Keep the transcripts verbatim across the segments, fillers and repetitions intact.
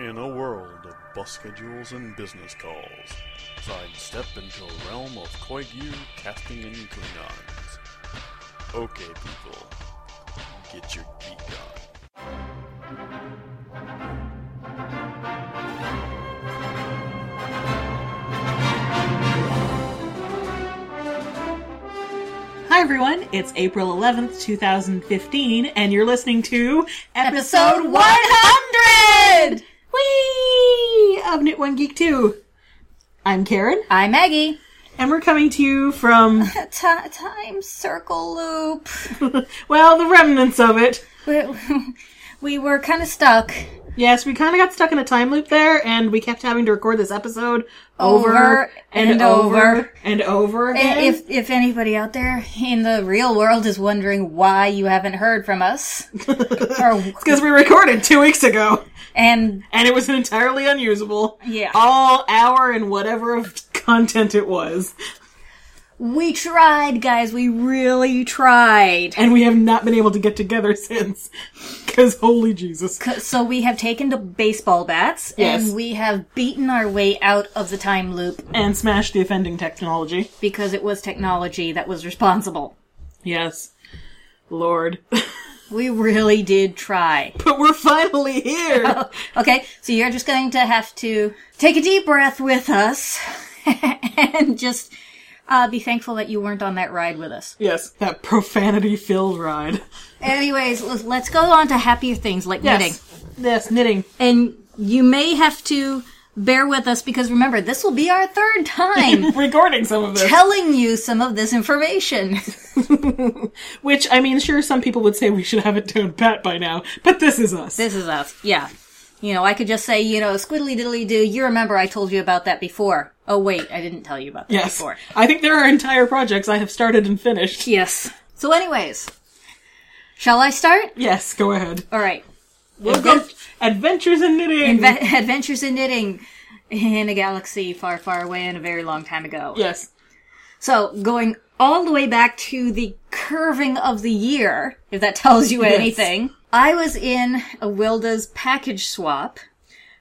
In a world of bus schedules and business calls, sidestep into a realm of Koigu casting in Klingons. Okay, people, get your geek on. Hi everyone, it's April eleventh, two thousand fifteen, and you're listening to Episode one hundred! Whee! Of Knit One Geek two. I'm Karen. I'm Maggie. And we're coming to you from... T- time circle loop. Well, the remnants of it. We're, we were kind of stuck. Yes, we kind of got stuck in a time loop there, and we kept having to record this episode over, over and, and over, over and over again. If, if anybody out there in the real world is wondering why you haven't heard from us. Because we recorded two weeks ago. And and it was entirely unusable. Yeah. All hour and whatever of content it was. We tried, guys. We really tried. And we have not been able to get together since. Because holy Jesus. So we have taken to baseball bats. Yes. And we have beaten our way out of the time loop. And smashed the offending technology. Because it was technology that was responsible. Yes. Lord. We really did try. But we're finally here. Okay, so you're just going to have to take a deep breath with us. And just... Uh, be thankful that you weren't on that ride with us. Yes, that profanity-filled ride. Anyways, let's go on to happier things like yes. knitting. Yes, knitting. And you may have to bear with us because remember, this will be our third time recording some of this, telling you some of this information. Which, I mean, sure, some people would say we should have it down pat by now, but this is us. This is us, yeah. You know, I could just say, you know, squiddly diddly do, you remember I told you about that before. Oh, wait, I didn't tell you about that yes. before. I think there are entire projects I have started and finished. Yes. So anyways, shall I start? Yes, go ahead. All right. We'll Advent- go... Adventures in Knitting! Inve- Adventures in Knitting in a galaxy far, far away and a very long time ago. Yes. So, going all the way back to the curving of the year, if that tells you anything... Yes. I was in a Wilda's package swap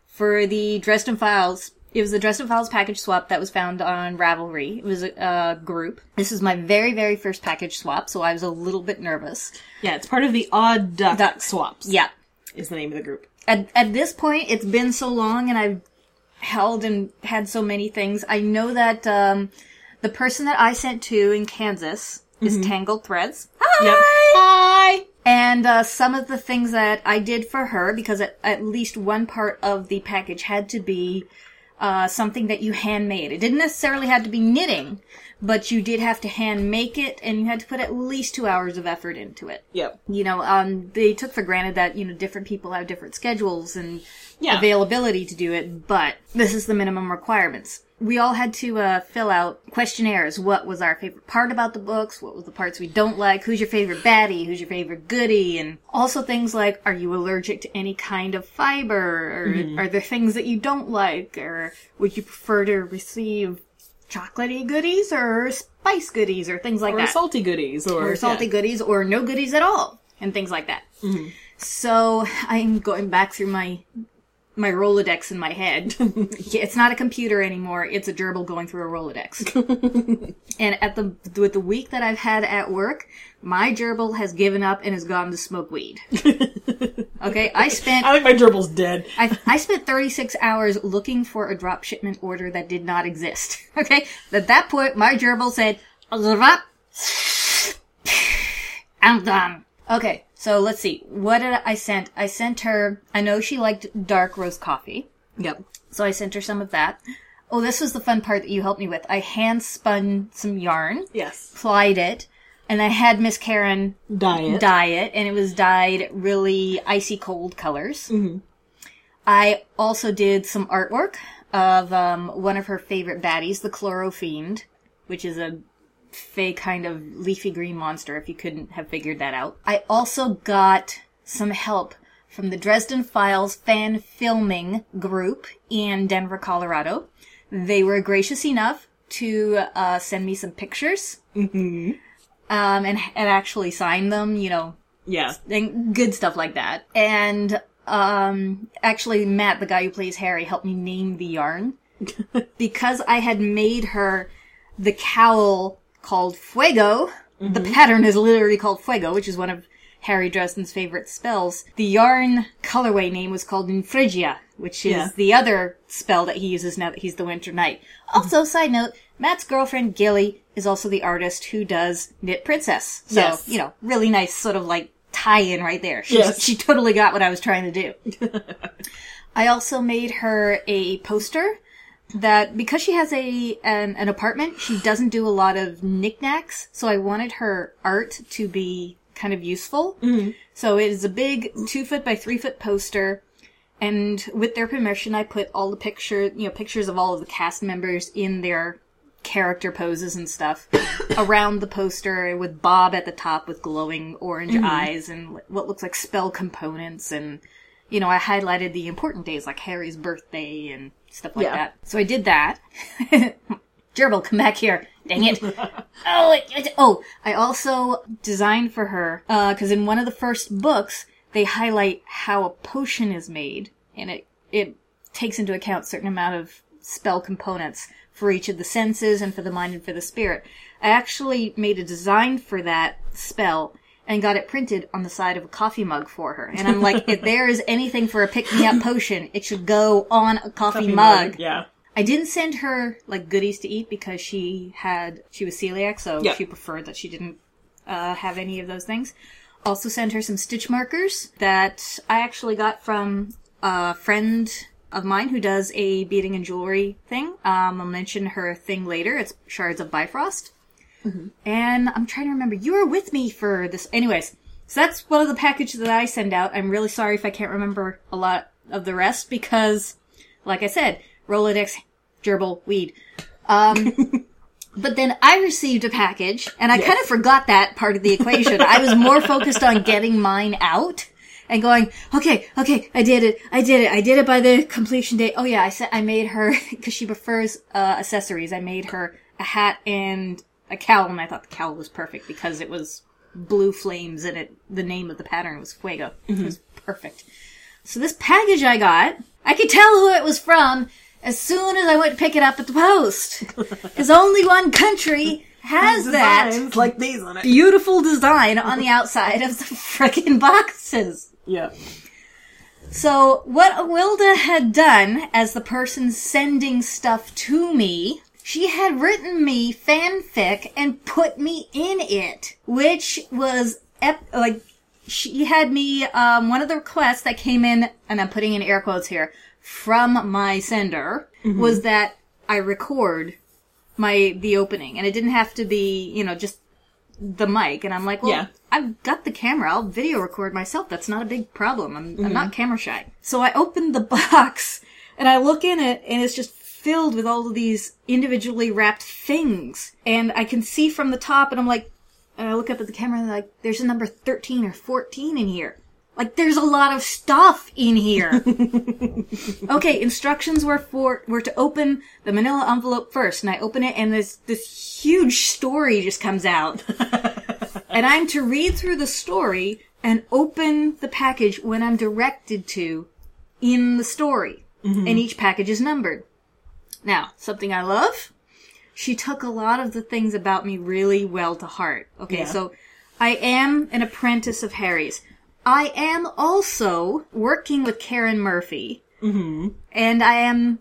for the Dresden Files. It was the Dresden Files package swap that was found on Ravelry. It was a uh, group. This is my very, very first package swap, so I was a little bit nervous. Yeah, it's part of the Odd Duck, Duck Swaps. Yeah. Is the name of the group. At, at this point, it's been so long, and I've held and had so many things. I know that um, the person that I sent to in Kansas mm-hmm. is Tangled Threads. Hi! Yep. Hi! And uh, some of the things that I did for her, because at, at least one part of the package had to be uh, something that you handmade. It didn't necessarily have to be knitting, but you did have to hand make it, and you had to put at least two hours of effort into it. Yep. You know, um, they took for granted that, you know, different people have different schedules and yeah. availability to do it, but this is the minimum requirements. We all had to uh, fill out questionnaires. What was our favorite part about the books? What were the parts we don't like? Who's your favorite baddie? Who's your favorite goodie? And also things like, are you allergic to any kind of fiber? Or mm-hmm. are there things that you don't like? Or would you prefer to receive chocolatey goodies or spice goodies or things like or that? Or salty goodies. Or, or salty yeah. goodies or no goodies at all and things like that. Mm-hmm. So I'm going back through my... my Rolodex in my head. It's not a computer anymore. It's a gerbil going through a Rolodex. And at the with the week that I've had at work, my gerbil has given up and has gone to smoke weed. Okay, I spent... I think my gerbil's dead. I, I spent thirty-six hours looking for a drop shipment order that did not exist. Okay, at that point, my gerbil said, I'm done. Okay. So, let's see. What did I send? I sent her... I know she liked dark roast coffee. Yep. So, I sent her some of that. Oh, this was the fun part that you helped me with. I hand-spun some yarn. Yes. Plied it. And I had Miss Karen... Dye it. Dye it. And it was dyed really icy cold colors. Mm-hmm. I also did some artwork of um, one of her favorite baddies, the Chlorofiend, which is a... fey kind of leafy green monster, if you couldn't have figured that out. I also got some help from the Dresden Files fan filming group in Denver, Colorado. They were gracious enough to uh, send me some pictures mm-hmm. um, and, and actually sign them, you know. Yeah. And good stuff like that. And Um, actually, Matt, the guy who plays Harry, helped me name the yarn. Because I had made her the cowl called Fuego, mm-hmm. the pattern is literally called Fuego, which is one of Harry Dresden's favorite spells. The yarn colorway name was called Infrigia, which is yeah. the other spell that he uses now that he's the Winter Knight. Also, mm-hmm. side note, Matt's girlfriend, Gilly, is also the artist who does Knit Princess. So, yes. you know, really nice sort of like tie-in right there. She, yes. she totally got what I was trying to do. I also made her a poster that, because she has a an, an apartment, she doesn't do a lot of knickknacks, so I wanted her art to be kind of useful. Mm-hmm. So it is a big two foot by three foot poster, and with their permission, I put all the pictures, you know, pictures of all of the cast members in their character poses and stuff around the poster, with Bob at the top with glowing orange mm-hmm. eyes and what looks like spell components. And, you know, I highlighted the important days like Harry's birthday and stuff like yeah. that. So I did that. Gerbil, come back here. Dang it. oh, it, it, oh, I also designed for her, uh, because in one of the first books, they highlight how a potion is made, and it, it takes into account a certain amount of spell components for each of the senses and for the mind and for the spirit. I actually made a design for that spell and got it printed on the side of a coffee mug for her. And I'm like, if there is anything for a pick-me-up potion, it should go on a coffee, coffee mug. mug. Yeah. I didn't send her, like, goodies to eat because she had, she was celiac, so yeah. she preferred that she didn't uh, have any of those things. Also sent her some stitch markers that I actually got from a friend of mine who does a beading and jewelry thing. Um, I'll mention her thing later. It's Shards of Bifrost. Mm-hmm. And I'm trying to remember. You were with me for this. Anyways, so that's one of the packages that I send out. I'm really sorry if I can't remember a lot of the rest because, like I said, Rolodex, gerbil, weed. Um, but then I received a package, and I yes. kind of forgot that part of the equation. I was more focused on getting mine out. And going, okay, okay, I did it, I did it, I did it by the completion date. Oh yeah, I said I made her, because she prefers uh, accessories, I made her a hat and a cowl, and I thought the cowl was perfect because it was blue flames, and it the name of the pattern was Fuego. Mm-hmm. It was perfect. So this package I got, I could tell who it was from as soon as I went to pick it up at the post. Because only one country has that like these on it. Beautiful design on the outside of the frickin' boxes. Yeah. So what Awilda had done as the person sending stuff to me, she had written me fanfic and put me in it, which was ep- like she had me um, one of the requests that came in, and I'm putting in air quotes here, from my sender mm-hmm. was that I record my the opening, and it didn't have to be, you know, just the mic, and I'm like, well, yeah. I've got the camera, I'll video record myself, that's not a big problem, I'm, mm-hmm. I'm not camera shy. So I opened the box, and I look in it, and it's just filled with all of these individually wrapped things, and I can see from the top, and I'm like, and I look up at the camera, and I'm like, there's a number thirteen or fourteen in here. Like, there's a lot of stuff in here. Okay, instructions were for were to open the manila envelope first, and I open it, and this this huge story just comes out. And I'm to read through the story and open the package when I'm directed to in the story. Mm-hmm. And each package is numbered. Now, something I love, she took a lot of the things about me really well to heart. Okay, yeah. So I am an apprentice of Harry's. I am also working with Karen Murphy, mm-hmm. and I am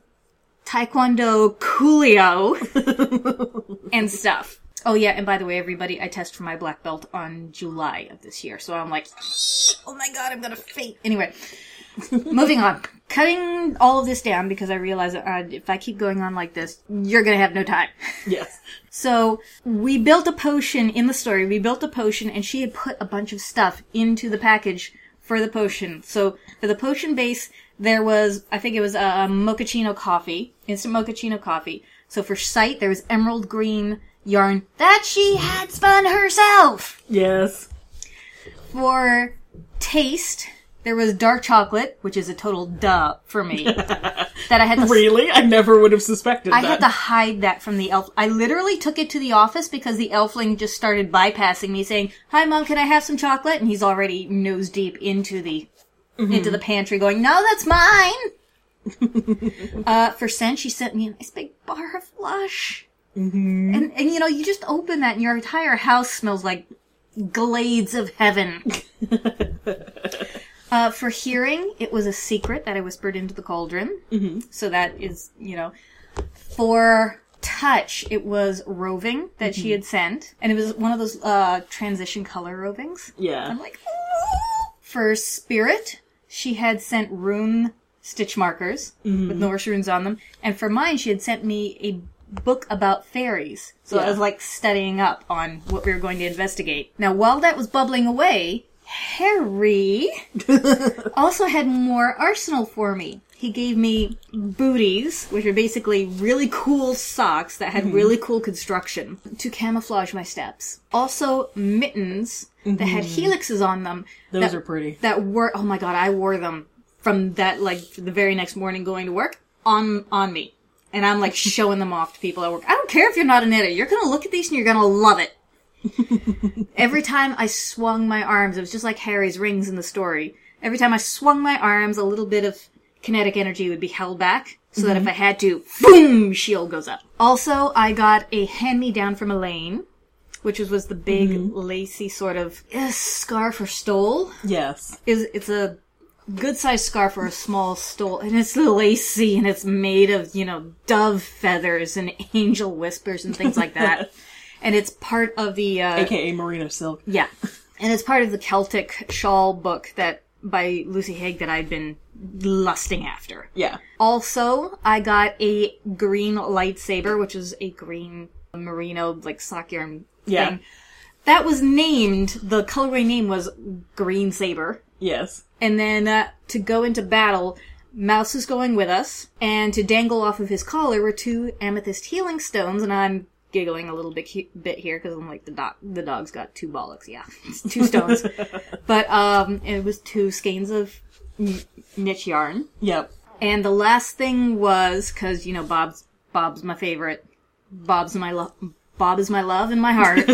Taekwondo Coolio and stuff. Oh, yeah, and by the way, everybody, I test for my black belt on July of this year, so I'm like, oh my god, I'm gonna faint. Anyway, moving on. Cutting all of this down, because I realize that uh, if I keep going on like this, you're gonna have no time. Yes. So, we built a potion in the story. We built a potion, and she had put a bunch of stuff into the package for the potion. So, for the potion base, there was, I think it was a uh, mochaccino coffee, instant mochaccino coffee. So, for sight, there was emerald green yarn that she had spun herself. Yes. For taste, there was dark chocolate, which is a total duh for me. that I had to really? I never would have suspected I that. I had to hide that from the elf. I literally took it to the office because the elfling just started bypassing me saying, "Hi, Mom, can I have some chocolate?" And he's already nose deep into the mm-hmm. into the pantry going, no, that's mine. uh, for scent, she sent me a nice big bar of Lush. Mm-hmm. And, and, you know, you just open that and your entire house smells like glades of heaven. uh, for hearing, it was a secret that I whispered into the cauldron. Mm-hmm. So that is, you know. For touch, it was roving that mm-hmm. she had sent. And it was one of those uh, transition color rovings. Yeah. I'm like, oh! For spirit, she had sent rune stitch markers mm-hmm. with Norse runes on them. And for mine, she had sent me a book about fairies. So yeah. I was like studying up on what we were going to investigate. Now, while that was bubbling away, Harry also had more arsenal for me. He gave me booties, which are basically really cool socks that had mm-hmm. really cool construction to camouflage my steps. Also, mittens mm-hmm. that had helixes on them. Those that, are pretty. That were, oh my god, I wore them from that, like, the very next morning going to work on on me. And I'm, like, showing them off to people at work. I don't care if you're not a knitter. You're going to look at these and you're going to love it. Every time I swung my arms, it was just like Harry's rings in the story. Every time I swung my arms, a little bit of kinetic energy would be held back. So mm-hmm. that if I had to, boom, shield goes up. Also, I got a hand-me-down from Elaine, which was, was the big, mm-hmm. lacy sort of uh, scarf or stole. Yes. It's, it's a good-sized scarf or a small stole, and it's lacy, and it's made of, you know, dove feathers and angel whispers and things like that. And it's part of the uh... A K A merino silk. Yeah. And it's part of the Celtic shawl book that, by Lucy Haig, that I'd been lusting after. Yeah. Also, I got a green lightsaber, which is a green merino, like, sock yarn thing. Yeah. That was named, the colorway name was Green Saber. Yes. And then uh, to go into battle, Mouse is going with us, and to dangle off of his collar were two amethyst healing stones, and I'm giggling a little bit, he- bit here because I'm like, the, doc- the dog's got two bollocks, yeah, two stones. But um, it was two skeins of n- knit yarn. Yep. And the last thing was, because, you know, Bob's Bob's my favorite, Bob's my lo- Bob is my love in my heart,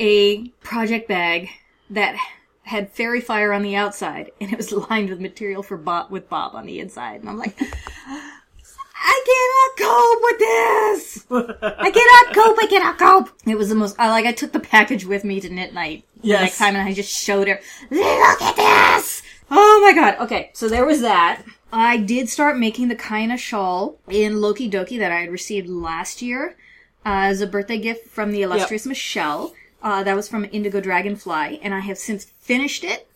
a project bag that had fairy fire on the outside, and it was lined with material for Bob, with Bob on the inside. And I'm like, I cannot cope with this! I cannot cope, I cannot cope! It was the most, I, like, I took the package with me to knit night. Yes. The next time, and I just showed her, look at this! Oh my god, okay, so there was that. I did start making the Kaina shawl in Loki Doki that I had received last year uh, as a birthday gift from the illustrious yep. Michelle. Uh, that was from Indigo Dragonfly, and I have since finished it,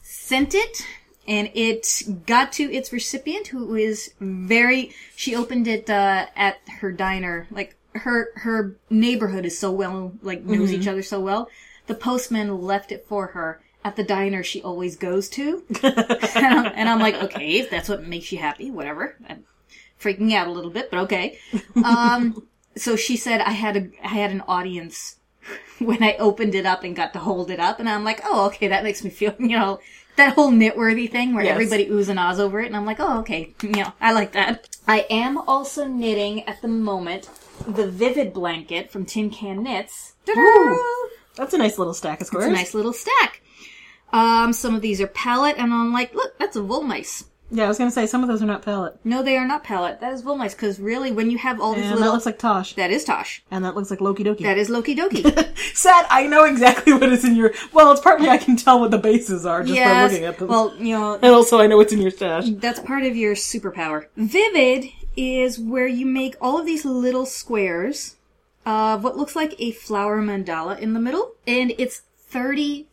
sent it, and it got to its recipient, who is very... She opened it uh, at her diner. Like, her her neighborhood is so well, like, knows mm-hmm. each other so well. The postman left it for her at the diner she always goes to. and, I'm, and I'm like, okay, if that's what makes you happy, whatever. I'm freaking out a little bit, but okay. Um, so she said, I had a I had an audience... when I opened it up and got to hold it up, and I'm like, oh, okay, that makes me feel, you know, that whole knitworthy thing where yes. everybody oohs and ahs over it, and I'm like, oh, okay, you know, I like that. I am also knitting, at the moment, the Vivid Blanket from Tin Can Knits. Ooh, that's a nice little stack of squares. That's a nice little stack. Um, some of these are palette, and I'm like, look, that's a wool mice. Yeah, I was going to say, some of those are not palette. No, they are not palette. That is wool mice, because really, when you have all these and little... that looks like Tosh. That is Tosh. And that looks like Loki Doki. That is Loki Doki. Sad, I know exactly what is in your... Well, it's partly I can tell what the bases are just yes. by looking at them. Well, you know... And also I know what's in your stash. That's part of your superpower. Vivid is where you make all of these little squares of what looks like a flower mandala in the middle. And it's thirty,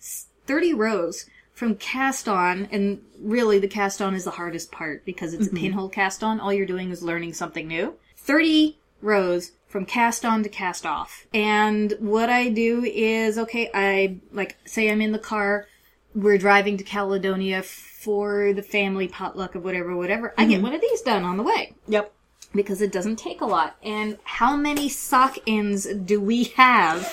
thirty rows. From cast on, and really the cast on is the hardest part because it's mm-hmm. a pinhole cast on. All you're doing is learning something new. thirty rows from cast on to cast off. And what I do is, okay, I, like, say I'm in the car, we're driving to Caledonia for the family potluck of whatever, whatever. Mm-hmm. I get one of these done on the way. Yep. Because it doesn't take a lot. And how many sock ends do we have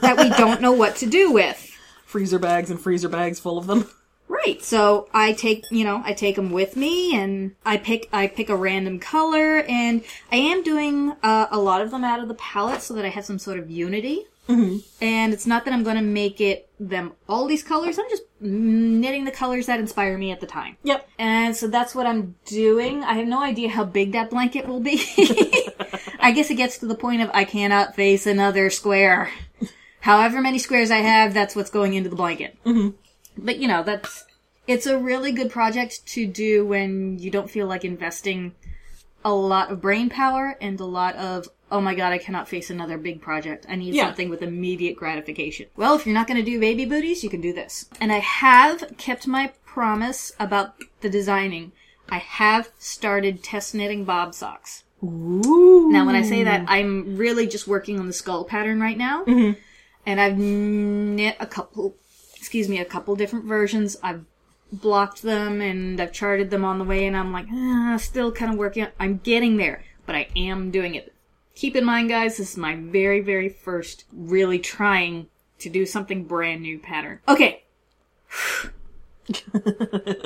that we don't know what to do with? Freezer bags and freezer bags full of them. Right. So I take, you know, I take them with me, and I pick, I pick a random color, and I am doing uh, a lot of them out of the palette so that I have some sort of unity. Mm-hmm. And it's not that I'm going to make it them all these colors. I'm just knitting the colors that inspire me at the time. Yep. And so that's what I'm doing. I have no idea how big that blanket will be. I guess it gets to the point of I cannot face another square. However many squares I have, that's what's going into the blanket. Mm-hmm. But, you know, that's it's a really good project to do when you don't feel like investing a lot of brain power and a lot of, oh my god, I cannot face another big project. I need yeah. something with immediate gratification. Well, if you're not going to do baby booties, you can do this. And I have kept my promise about the designing. I have started test knitting Bob socks. Ooh. Now, when I say that, I'm really just working on the skull pattern right now. Mm-hmm. And I've knit a couple, excuse me, a couple different versions. I've blocked them and I've charted them on the way, and I'm like, ah, still kind of working on, I'm getting there, but I am doing it. Keep in mind, guys, this is my very, very first really trying to do something brand new pattern. Okay.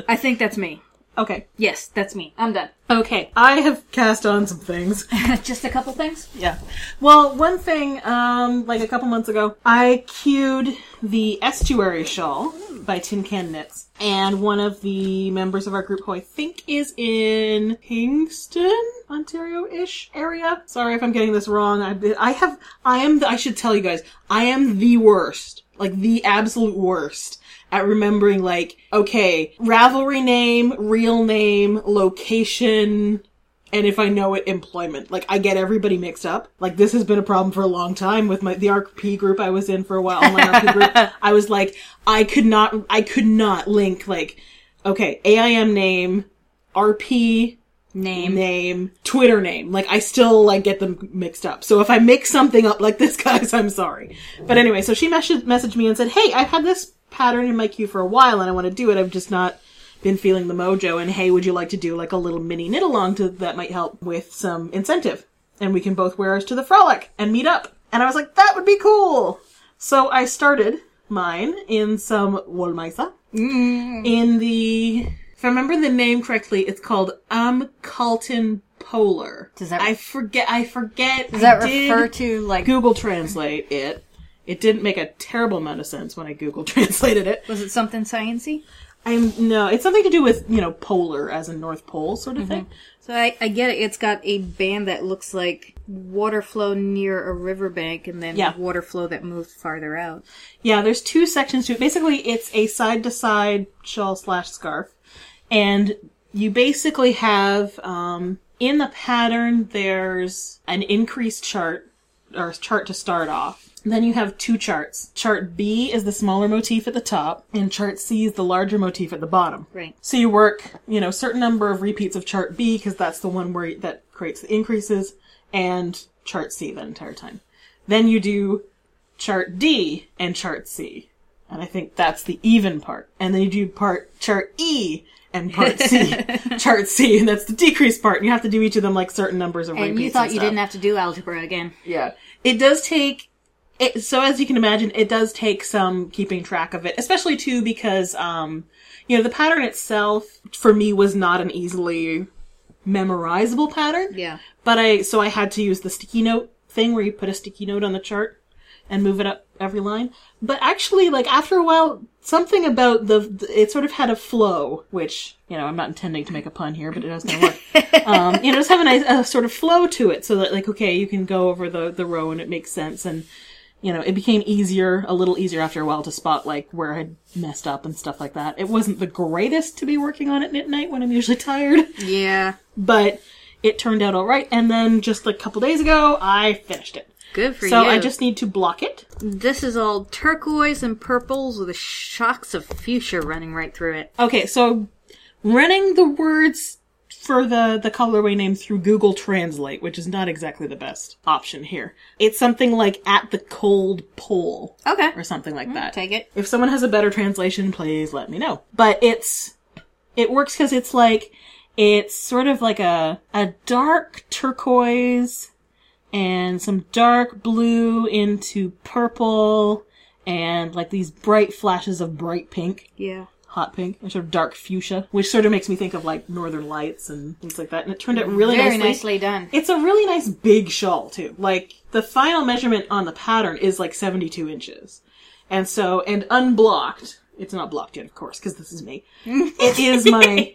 I think that's me. Okay. Yes, that's me. I'm done. Okay. I have cast on some things. Just a couple things? Yeah. Well, one thing, um, like a couple months ago, I cued the Estuary Shawl by Tin Can Knits. And one of the members of our group, who I think is in Kingston, Ontario-ish area. Sorry if I'm getting this wrong. I, I have, I am, the, I should tell you guys, I am the worst. Like, the absolute worst. At remembering, like, okay, Ravelry name, real name, location, and if I know it, employment. Like, I get everybody mixed up. Like, this has been a problem for a long time with my the R P group I was in for a while. Online R P group, I was like, I could not, I could not link, like, okay, A I M name, R P Name. Name. Twitter name. Like, I still, like, get them mixed up. So if I mix something up like this, guys, I'm sorry. But anyway, so she mes- messaged me and said, hey, I've had this pattern in my queue for a while and I want to do it. I've just not been feeling the mojo. And hey, would you like to do, like, a little mini knit along to, that might help with some incentive? And we can both wear ours to the frolic and meet up. And I was like, that would be cool. So I started mine in some Wolmaisa. Mm. In the... If I remember the name correctly, it's called Um Carlton Polar. Does that? Re- I forget. I forget. Does that I did refer to like Google Translate it? It didn't make a terrible amount of sense when I Google translated it. Was it something sciency? I'm no. It's something to do with, you know, polar as in North Pole sort of mm-hmm. thing. So I, I get it. It's got a band that looks like water flow near a riverbank, and then yeah. water flow that moves farther out. Yeah, there's two sections to it. Basically, it's a side to side shawl slash scarf. And you basically have, um, in the pattern, there's an increased chart, or chart to start off. Then you have two charts. Chart B is the smaller motif at the top, and chart C is the larger motif at the bottom. Right. So you work, you know, a certain number of repeats of chart B, because that's the one where that creates the increases, and chart C that entire time. Then you do chart D and chart C. And I think that's the even part. And then you do part chart E and part C. Chart C, and that's the decreased part. And you have to do each of them like certain numbers of repeats. And you thought and you didn't have to do algebra again. Yeah. It does take... It, so as you can imagine, it does take some keeping track of it. Especially, too, because, um, you know, the pattern itself, for me, was not an easily memorizable pattern. Yeah. But I... So I had to use the sticky note thing where you put a sticky note on the chart and move it up every line. But actually, like, after a while, something about the, the... It sort of had a flow, which, you know, I'm not intending to make a pun here, but it does kind of work. um, you know, just have a nice a sort of flow to it, so that, like, okay, you can go over the, the row and it makes sense. And, you know, it became easier, a little easier after a while to spot, like, where I had messed up and stuff like that. It wasn't the greatest to be working on at midnight when I'm usually tired. Yeah. But it turned out all right. And then just, like, a couple days ago, I finished it. Good for you. So I just need to block it. This is all turquoise and purples with shocks of fuchsia running right through it. Okay, so running the words for the, the colorway name through Google Translate, which is not exactly the best option here. It's something like at the cold pole. Okay. Or something like mm, that. Take it. If someone has a better translation, please let me know. But it's... It works because it's like... It's sort of like a a dark turquoise... And some dark blue into purple, and like these bright flashes of bright pink. Yeah. hot pink, and sort of dark fuchsia, which sort of makes me think of like Northern Lights and things like that. And it turned out really nicely. Very nicely done. It's a really nice big shawl too. Like the final measurement on the pattern is like seventy-two inches, and so and unblocked. It's not blocked yet, of course, because this is me. It is my,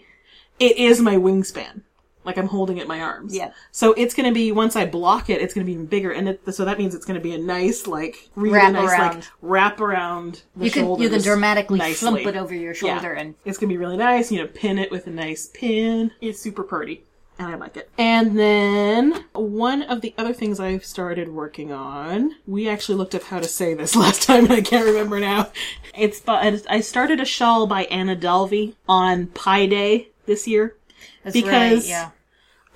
it is my wingspan. Like, I'm holding it in my arms. Yeah. So it's going to be, once I block it, it's going to be even bigger. And it, so that means it's going to be a nice, like, really wrap nice, around. like, wrap around the you shoulders. Can, you can dramatically nicely. Slump it over your shoulder. Yeah. and It's going to be really nice. You know, pin it with a nice pin. It's super pretty. And I like it. And then, one of the other things I've started working on, we actually looked up how to say this last time, and I can't remember now. It's, I started a shawl by Anna Dalvey on Pi Day this year. That's because, right, yeah.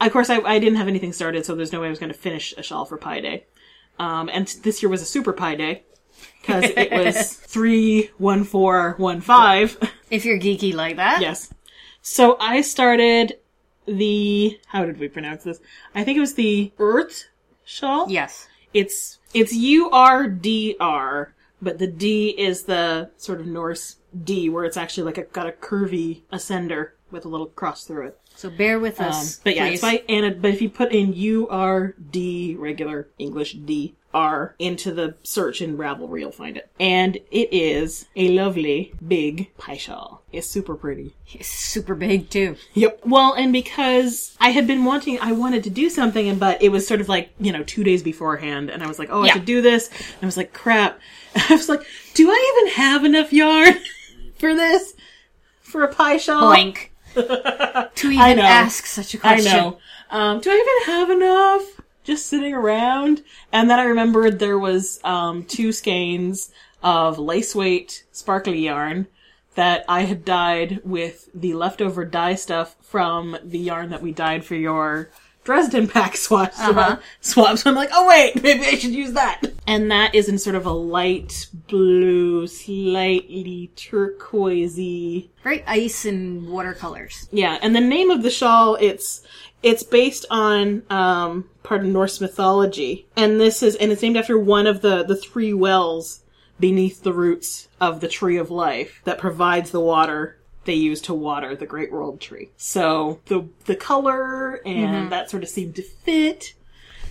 Of course, I, I didn't have anything started, so there's no way I was going to finish a shawl for Pi Day. Um, and t- this year was a super Pi Day, because it was three, one, four, one, five. If you're geeky like that. Yes. So I started the, how did we pronounce this? I think it was the Urt shawl? Yes. It's, it's U R D R, but the D is the sort of Norse D, where it's actually like a, got a curvy ascender with a little cross through it. So bear with us, um, But yeah, please. It's by Anna, but if you put in U R D, regular English D R, into the search in Ravelry, you'll find it. And it is a lovely, big pie shawl. It's super pretty. It's super big, too. Yep. Well, and because I had been wanting, I wanted to do something, and but it was sort of like, you know, two days beforehand, and I was like, oh, yeah. I could do this. And I was like, crap. And I was like, do I even have enough yarn for this? For a pie shawl? Boink. To even ask such a question. I know. Um, do I even have enough? Just sitting around? And then I remembered there was um, two skeins of lace weight sparkly yarn that I had dyed with the leftover dye stuff from the yarn that we dyed for your Dresden pack swaps. Uh-huh. Swaps. I'm like, oh wait, maybe I should use that. And that is in sort of a light blue, slightly turquoisey, very ice and watercolors. Yeah, and the name of the shawl, it's it's based on um, part of Norse mythology, and this is and it's named after one of the the three wells beneath the roots of the Tree of Life that provides the water they use to water the Great World Tree. So the the color and mm-hmm. that sort of seemed to fit.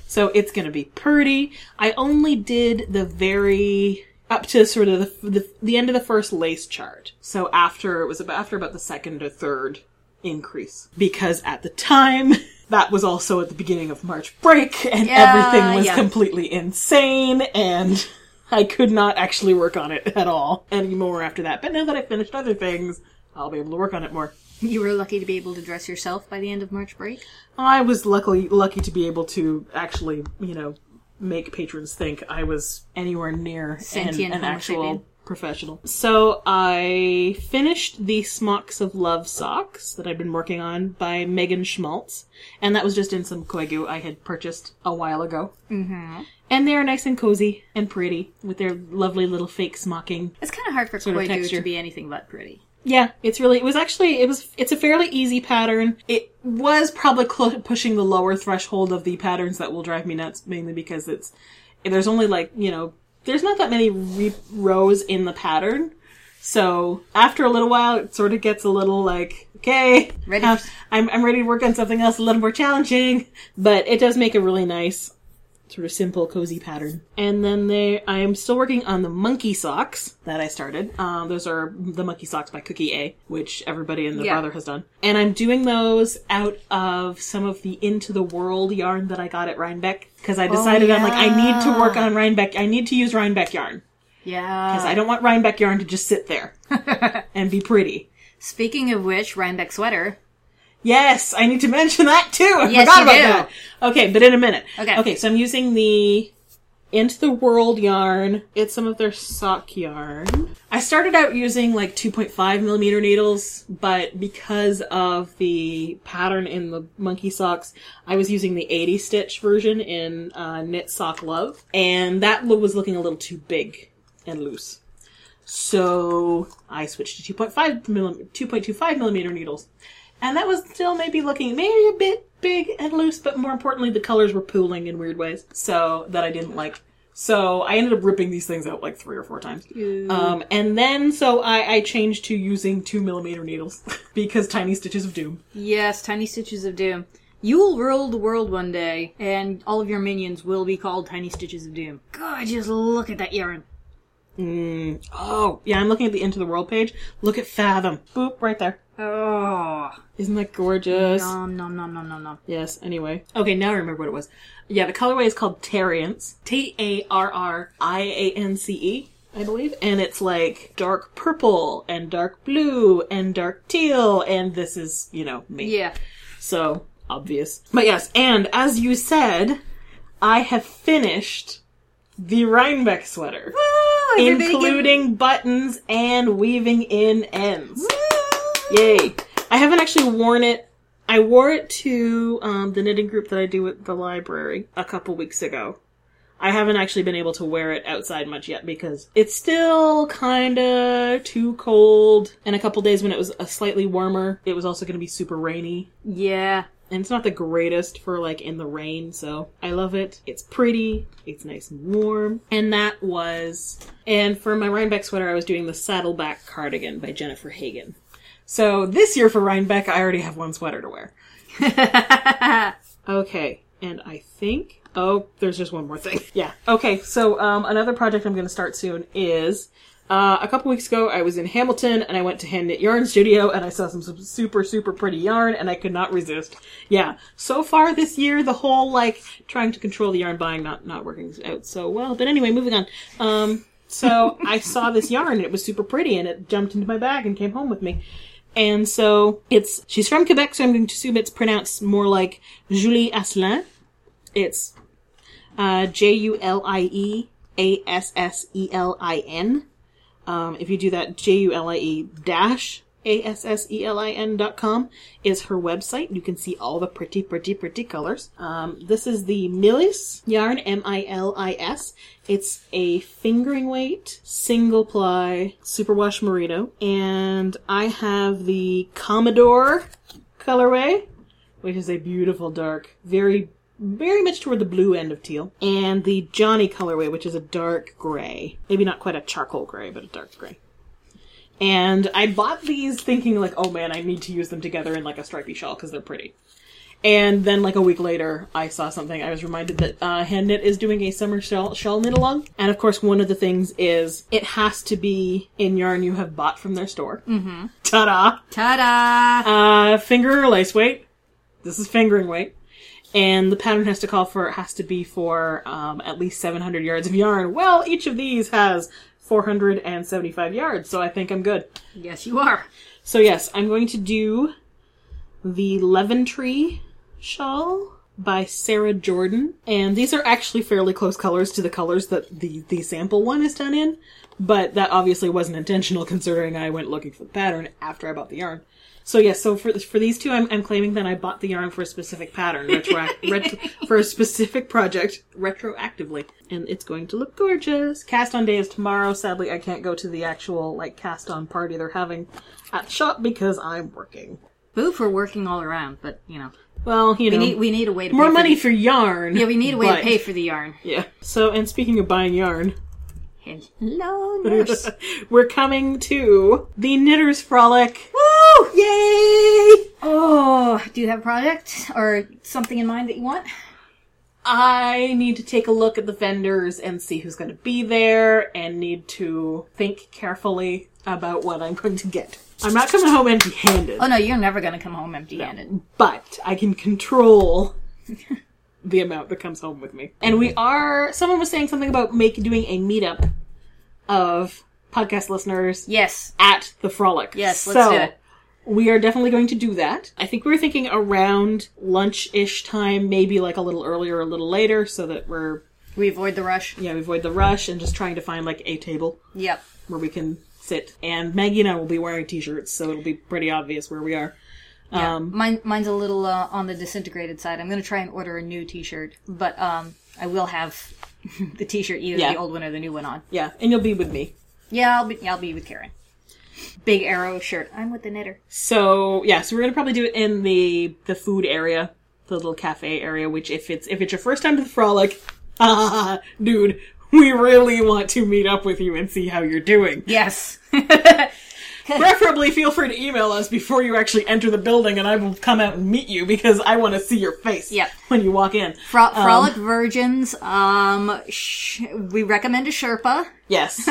So it's going to be pretty. I only did the very up to sort of the, the the end of the first lace chart. So after it was about after about the second or third increase, because at the time that was also at the beginning of March break, and yeah, everything was yeah. completely insane and. I could not actually work on it at all anymore after that. But now that I've finished other things, I'll be able to work on it more. You were lucky to be able to dress yourself by the end of March break? I was luckily lucky to be able to actually, you know, make patrons think I was anywhere near an, an actual professional. So I finished the Smocks of Love socks that I've been working on by Megan Schmaltz. And that was just in some Koigu I had purchased a while ago. Mm-hmm. And they're nice and cozy and pretty with their lovely little fake smocking. It's kind of hard for Koigu to be anything but pretty. Yeah, it's really, it was actually, it was, it's a fairly easy pattern. It was probably cl- pushing the lower threshold of the patterns that will drive me nuts, mainly because it's, there's only like, you know, there's not that many re- rows in the pattern. So after a little while, it sort of gets a little like, okay, ready. Uh, I'm, I'm ready to work on something else a little more challenging. But it does make a really nice, sort of simple, cozy pattern. And then they, I am still working on the monkey socks that I started. Um, those are the monkey socks by Cookie A, which everybody and their yeah. brother has done. And I'm doing those out of some of the Into the World yarn that I got at Rhinebeck. Because I decided, oh, yeah. I'm like, I need to work on Rhinebeck. I need to use Rhinebeck yarn. Yeah. Because I don't want Rhinebeck yarn to just sit there and be pretty. Speaking of which, Rhinebeck sweater... Yes, I need to mention that too. I yes, forgot about do. that. Okay, but in a minute. Okay. Okay, so I'm using the Into the World yarn. It's some of their sock yarn. I started out using like two point five millimeter needles, but because of the pattern in the monkey socks, I was using the eighty stitch version in uh, Knit Sock Love, and that was looking a little too big and loose. So I switched to two point five millimeter needles. And that was still maybe looking maybe a bit big and loose, but more importantly, the colors were pooling in weird ways, so that I didn't like. So I ended up ripping these things out like three or four times. Mm. Um, and then, so I, I changed to using two millimeter needles because Tiny Stitches of Doom. Yes, Tiny Stitches of Doom. You will rule the world one day, and all of your minions will be called Tiny Stitches of Doom. God, just look at that yarn. Mm. Oh, yeah, I'm looking at the Into the World page. Look at Fathom. Boop, right there. Oh. Isn't that gorgeous? Nom, nom, nom, nom, nom, nom. Yes, anyway. Okay, now I remember what it was. Yeah, the colorway is called Tarriance. T A R R I A N C E, I believe. And it's like dark purple, and dark blue, and dark teal, and this is, you know, me. Yeah. So, obvious. But yes, and as you said, I have finished the Rhinebeck sweater. Woo, including can... buttons and weaving in ends. Woo! Yay. I haven't actually worn it. I wore it to um, the knitting group that I do at the library a couple weeks ago. I haven't actually been able to wear it outside much yet because it's still kind of too cold. And a couple days when it was a slightly warmer, it was also going to be super rainy. Yeah. And it's not the greatest for, like, in the rain, so I love it. It's pretty. It's nice and warm. And that was... And for my Rhinebeck sweater, I was doing the Saddleback Cardigan by Jennifer Hagen. So this year for Rhinebeck, I already have one sweater to wear. Okay, and I think... Oh, there's just one more thing. Yeah. Okay, so um, another project I'm going to start soon is... Uh, a couple weeks ago, I was in Hamilton, and I went to Hand Knit Yarn Studio, and I saw some, some super, super pretty yarn, and I could not resist. Yeah. So far this year, the whole, like, trying to control the yarn buying not, not working out so well. But anyway, moving on. Um, so I saw this yarn, and it was super pretty, and it jumped into my bag and came home with me. And so it's, she's from Quebec, so I'm going to assume it's pronounced more like Julie Asselin. It's uh, J U L I E A S S E L I N. Um, if you do that, J U L I E dash A S S E L I N dot com is her website. You can see all the pretty, pretty, pretty colors. Um, this is the Milis yarn, M I L I S. It's a fingering weight, single ply, superwash merino. And I have the Commodore colorway, which is a beautiful dark, very, very much toward the blue end of teal. And the Johnny colorway, which is a dark gray. Maybe not quite a charcoal gray, but a dark gray. And I bought these thinking, like, oh man, I need to use them together in, like, a stripy shawl, because they're pretty. And then, like, a week later, I saw something. I was reminded that uh, Hand Knit is doing a summer shawl, shawl knit-along. And, of course, one of the things is it has to be in yarn you have bought from their store. Mm-hmm. Ta-da! Ta-da! Uh, finger or lace weight. This is fingering weight. And the pattern has to call for, has to be for um, at least seven hundred yards of yarn. Well, each of these has four hundred seventy-five yards, so I think I'm good. Yes, you are. So yes, I'm going to do the Levantry shawl by Sarah Jordan. And these are actually fairly close colors to the colors that the, the sample one is done in. But that obviously wasn't intentional considering I went looking for the pattern after I bought the yarn. So yes, yeah, so for for these two, I'm I'm claiming that I bought the yarn for a specific pattern, retro- retro- for a specific project, retroactively, and it's going to look gorgeous. Cast on day is tomorrow. Sadly, I can't go to the actual like cast on party they're having at the shop because I'm working. Boo for working all around, but you know. Well, you know, we need we need a way to more pay money for, the... for yarn. Yeah, we need a way but... to pay for the yarn. Yeah. So, and speaking of buying yarn. Hello, nurse. We're coming to the Knitter's Frolic. Woo! Yay! Oh, do you have a project or something in mind that you want? I need to take a look at the vendors and see who's going to be there and need to think carefully about what I'm going to get. I'm not coming home empty-handed. Oh, no, you're never going to come home empty-handed. No, but I can control... the amount that comes home with me. And we are... Someone was saying something about make doing a meetup of podcast listeners... Yes. ...at the Frolic. Yes, let's so, do it. We are definitely going to do that. I think we were thinking around lunch-ish time, maybe like a little earlier or a little later, so that we're... We avoid the rush. Yeah, we avoid the rush and just trying to find like a table. Yep. Where we can sit. And Maggie and I will be wearing t-shirts, so it'll be pretty obvious where we are. Yeah, um, mine, mine's a little uh, on the disintegrated side. I'm going to try and order a new t-shirt, but um, I will have the t-shirt, either yeah. the old one or the new one on. Yeah, and you'll be with me. Yeah, I'll be, yeah, I'll be with Karen. Big arrow shirt. I'm with the knitter. So, yeah, so we're going to probably do it in the, the food area, the little cafe area, which if it's if it's your first time to the Frolic, ah, dude, We really want to meet up with you and see how you're doing. Yes. Preferably feel free to email us before you actually enter the building and I will come out and meet you because I want to see your face yep. when you walk in. Fro- frolic um, virgins, um, sh- we recommend a Sherpa. Yes.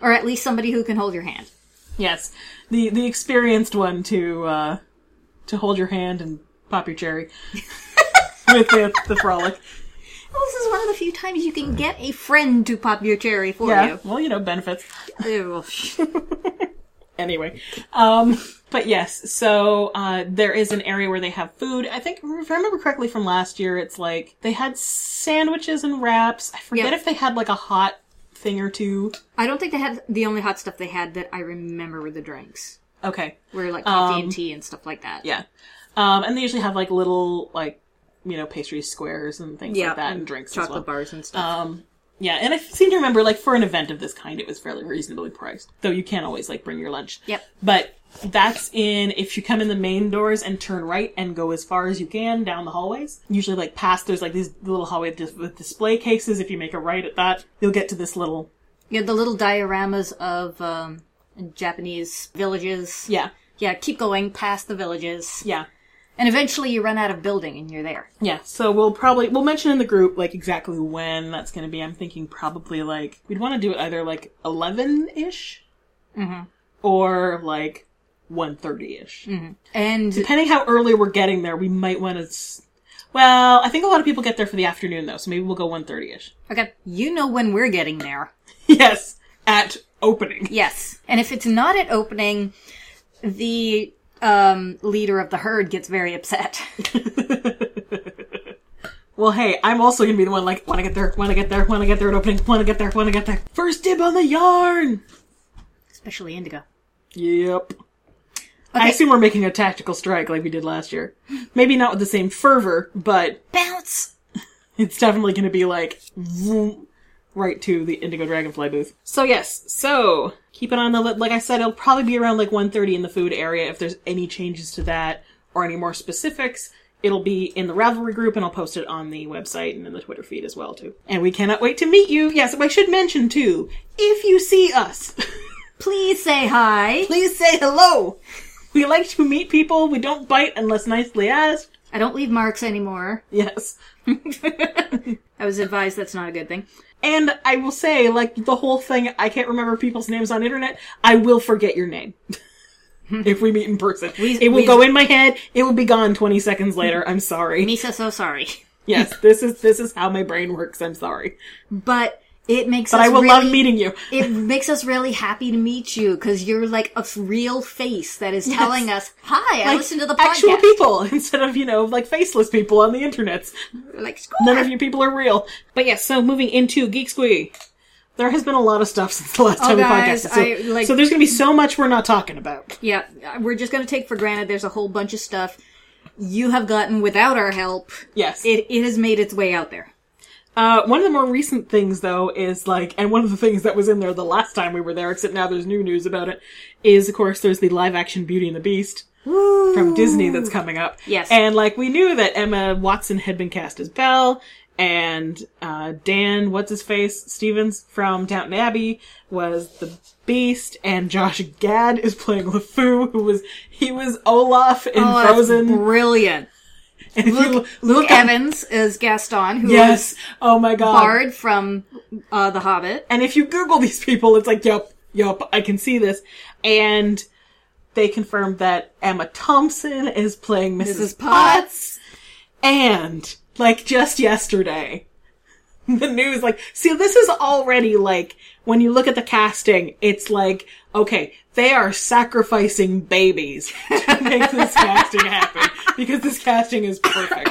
Or at least somebody who can hold your hand. Yes. The the experienced one to uh, to hold your hand and pop your cherry with the, the frolic. Well, this is one of the few times you can get a friend to pop your cherry for yeah, you. Well, you know, benefits. Anyway, um, but yes, so uh, there is an area where they have food. I think, if I remember correctly from last year, it's like they had sandwiches and wraps. I forget yep. if they had like a hot thing or two. I don't think they had the only hot stuff they had that I remember were the drinks. Okay. Where like coffee um, and tea and stuff like that. Yeah. Um, and they usually have like little, like, you know, pastry squares and things yep, like that and, and drinks as well. Chocolate bars and stuff. Um, Yeah, and I seem to remember, like, for an event of this kind, it was fairly reasonably priced. Though you can't always, like, bring your lunch. Yep. But that's in, if you come in the main doors and turn right and go as far as you can down the hallways, usually, like, past, there's, like, these little hallways with display cases. If you make a right at that, you'll get to this little... Yeah, the little dioramas of um, Japanese villages. Yeah. Yeah, keep going past the villages. Yeah. And eventually you run out of building and you're there. Yeah, so we'll probably, we'll mention in the group, like, exactly when that's going to be. I'm thinking probably, like, we'd want to do it either, like, eleven-ish? Mm-hmm. Or, like, one thirty-ish. Mm-hmm. And... Depending how early we're getting there, we might want to... S- well, I think a lot of people get there for the afternoon, though, so maybe we'll go one thirty-ish. Okay. You know when we're getting there. Yes. At opening. Yes. And if it's not at opening, the... Um, leader of the herd gets very upset. Well, hey, I'm also gonna be the one like, wanna get there, wanna get there, wanna get there at opening, wanna get there, wanna get there. First dib on the yarn! Especially indigo. Yep. Okay. I assume we're making a tactical strike like we did last year. Maybe not with the same fervor, but... Bounce! It's definitely gonna be like, vroom, right to the Indigo Dragonfly booth. So yes, so... Keep it on the list. Like I said, it'll probably be around like one thirty in the food area. If there's any changes to that or any more specifics, it'll be in the Ravelry group, and I'll post it on the website and in the Twitter feed as well, too. And we cannot wait to meet you. Yes, I should mention, too, if you see us, please say hi. Please say hello. We like to meet people. We don't bite unless nicely asked. I don't leave marks anymore. Yes. I was advised that's not a good thing. And I will say, like, the whole thing, I can't remember people's names on internet. I will forget your name. If we meet in person. We, it will we, go in my head. It will be gone twenty seconds later. I'm sorry. Misa, so sorry. Yes, this is this is how my brain works. I'm sorry. But it makes but us But I will really, love meeting you. It makes us really happy to meet you, because you're, like, a real face that is yes. telling us, hi, like, I listened to the podcast. Actual people, instead of, you know, like, faceless people on the internets. Like, score. None of you people are real. But yes, yeah, so moving into Geek Squee. There has been a lot of stuff since the last oh, time guys, we podcasted. So, I, like, so there's going to be so much we're not talking about. Yeah, we're just going to take for granted there's a whole bunch of stuff you have gotten without our help. Yes. It, it has made its way out there. Uh, one of the more recent things, though, is, like, and one of the things that was in there the last time we were there, except now there's new news about it, is, of course, there's the live-action Beauty and the Beast Woo. From Disney that's coming up. Yes. And, like, we knew that Emma Watson had been cast as Belle, and uh, Dan, what's-his-face, Stevens from Downton Abbey was the Beast, and Josh Gad is playing LeFou, who was, he was Olaf in oh, Frozen. That's brilliant. And Luke, you look, Luke um, Evans is Gaston, who yes. is oh my God. Bard from uh, The Hobbit. And if you Google these people, it's like, yup, yup, I can see this. And they confirmed that Emma Thompson is playing Missus Missus Potts. Potts. And, like, just yesterday, the news, like, see, this is already, like, when you look at the casting, it's like, okay, they are sacrificing babies to make this casting happen. Because this casting is perfect.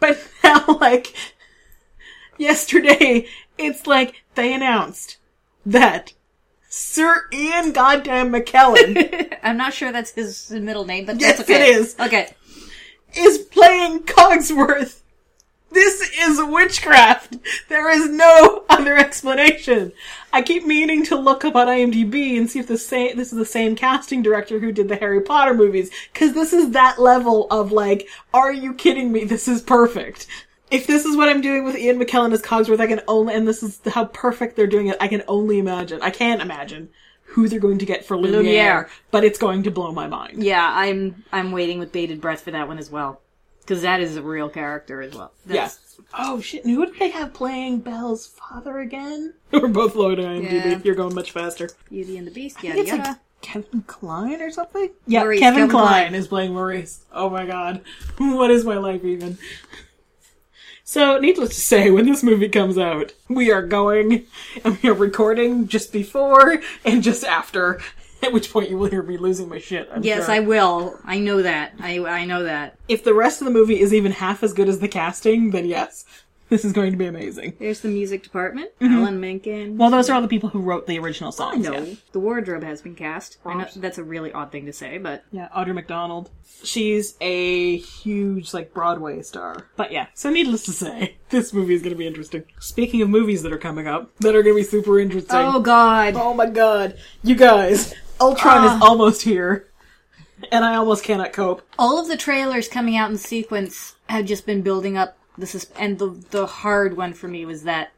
But now, like, yesterday, it's like, they announced that Sir Ian Goddamn McKellen. I'm not sure that's his middle name, but yes, that's okay. Yes, it is. Okay. Is playing Cogsworth. This is witchcraft. There is no other explanation. I keep meaning to look up on IMDb and see if the same, this is the same casting director who did the Harry Potter movies. Because this is that level of, like, are you kidding me? This is perfect. If this is what I'm doing with Ian McKellen as Cogsworth, I can only, and this is how perfect they're doing it, I can only imagine, I can't imagine who they're going to get for Lumiere, Lumiere, but it's going to blow my mind. Yeah, I'm I'm waiting with bated breath for that one as well. Because that is a real character as well. That's... Yeah. Oh, shit, and who did they have playing Belle's father again? We're both low to IMDb, yeah. You're going much faster. Beauty and the Beast, yeah, yeah. Like Kevin Kline or something? Yeah, Maurice, Kevin, Kevin Kline, Kline is playing Maurice. Oh my god. What is my life even? So, needless to say, when this movie comes out, we are going, and we are recording just before and just after, at which point you will hear me losing my shit, I'm Yes, sure. I will. I know that. I I know that. If the rest of the movie is even half as good as the casting, then yes, this is going to be amazing. There's the music department, mm-hmm. Alan Menken. Well, those are all the people who wrote the original songs. I know. Yeah. The wardrobe has been cast. I know that's a really odd thing to say, but... Yeah, Audra McDonald. She's a huge, like, Broadway star. But yeah, so needless to say, this movie is going to be interesting. Speaking of movies that are coming up, that are going to be super interesting. Oh, God. Oh, my God. You guys, Ultron uh. is almost here. And I almost cannot cope. All of the trailers coming out in sequence have just been building up. This is, and the the hard one for me was that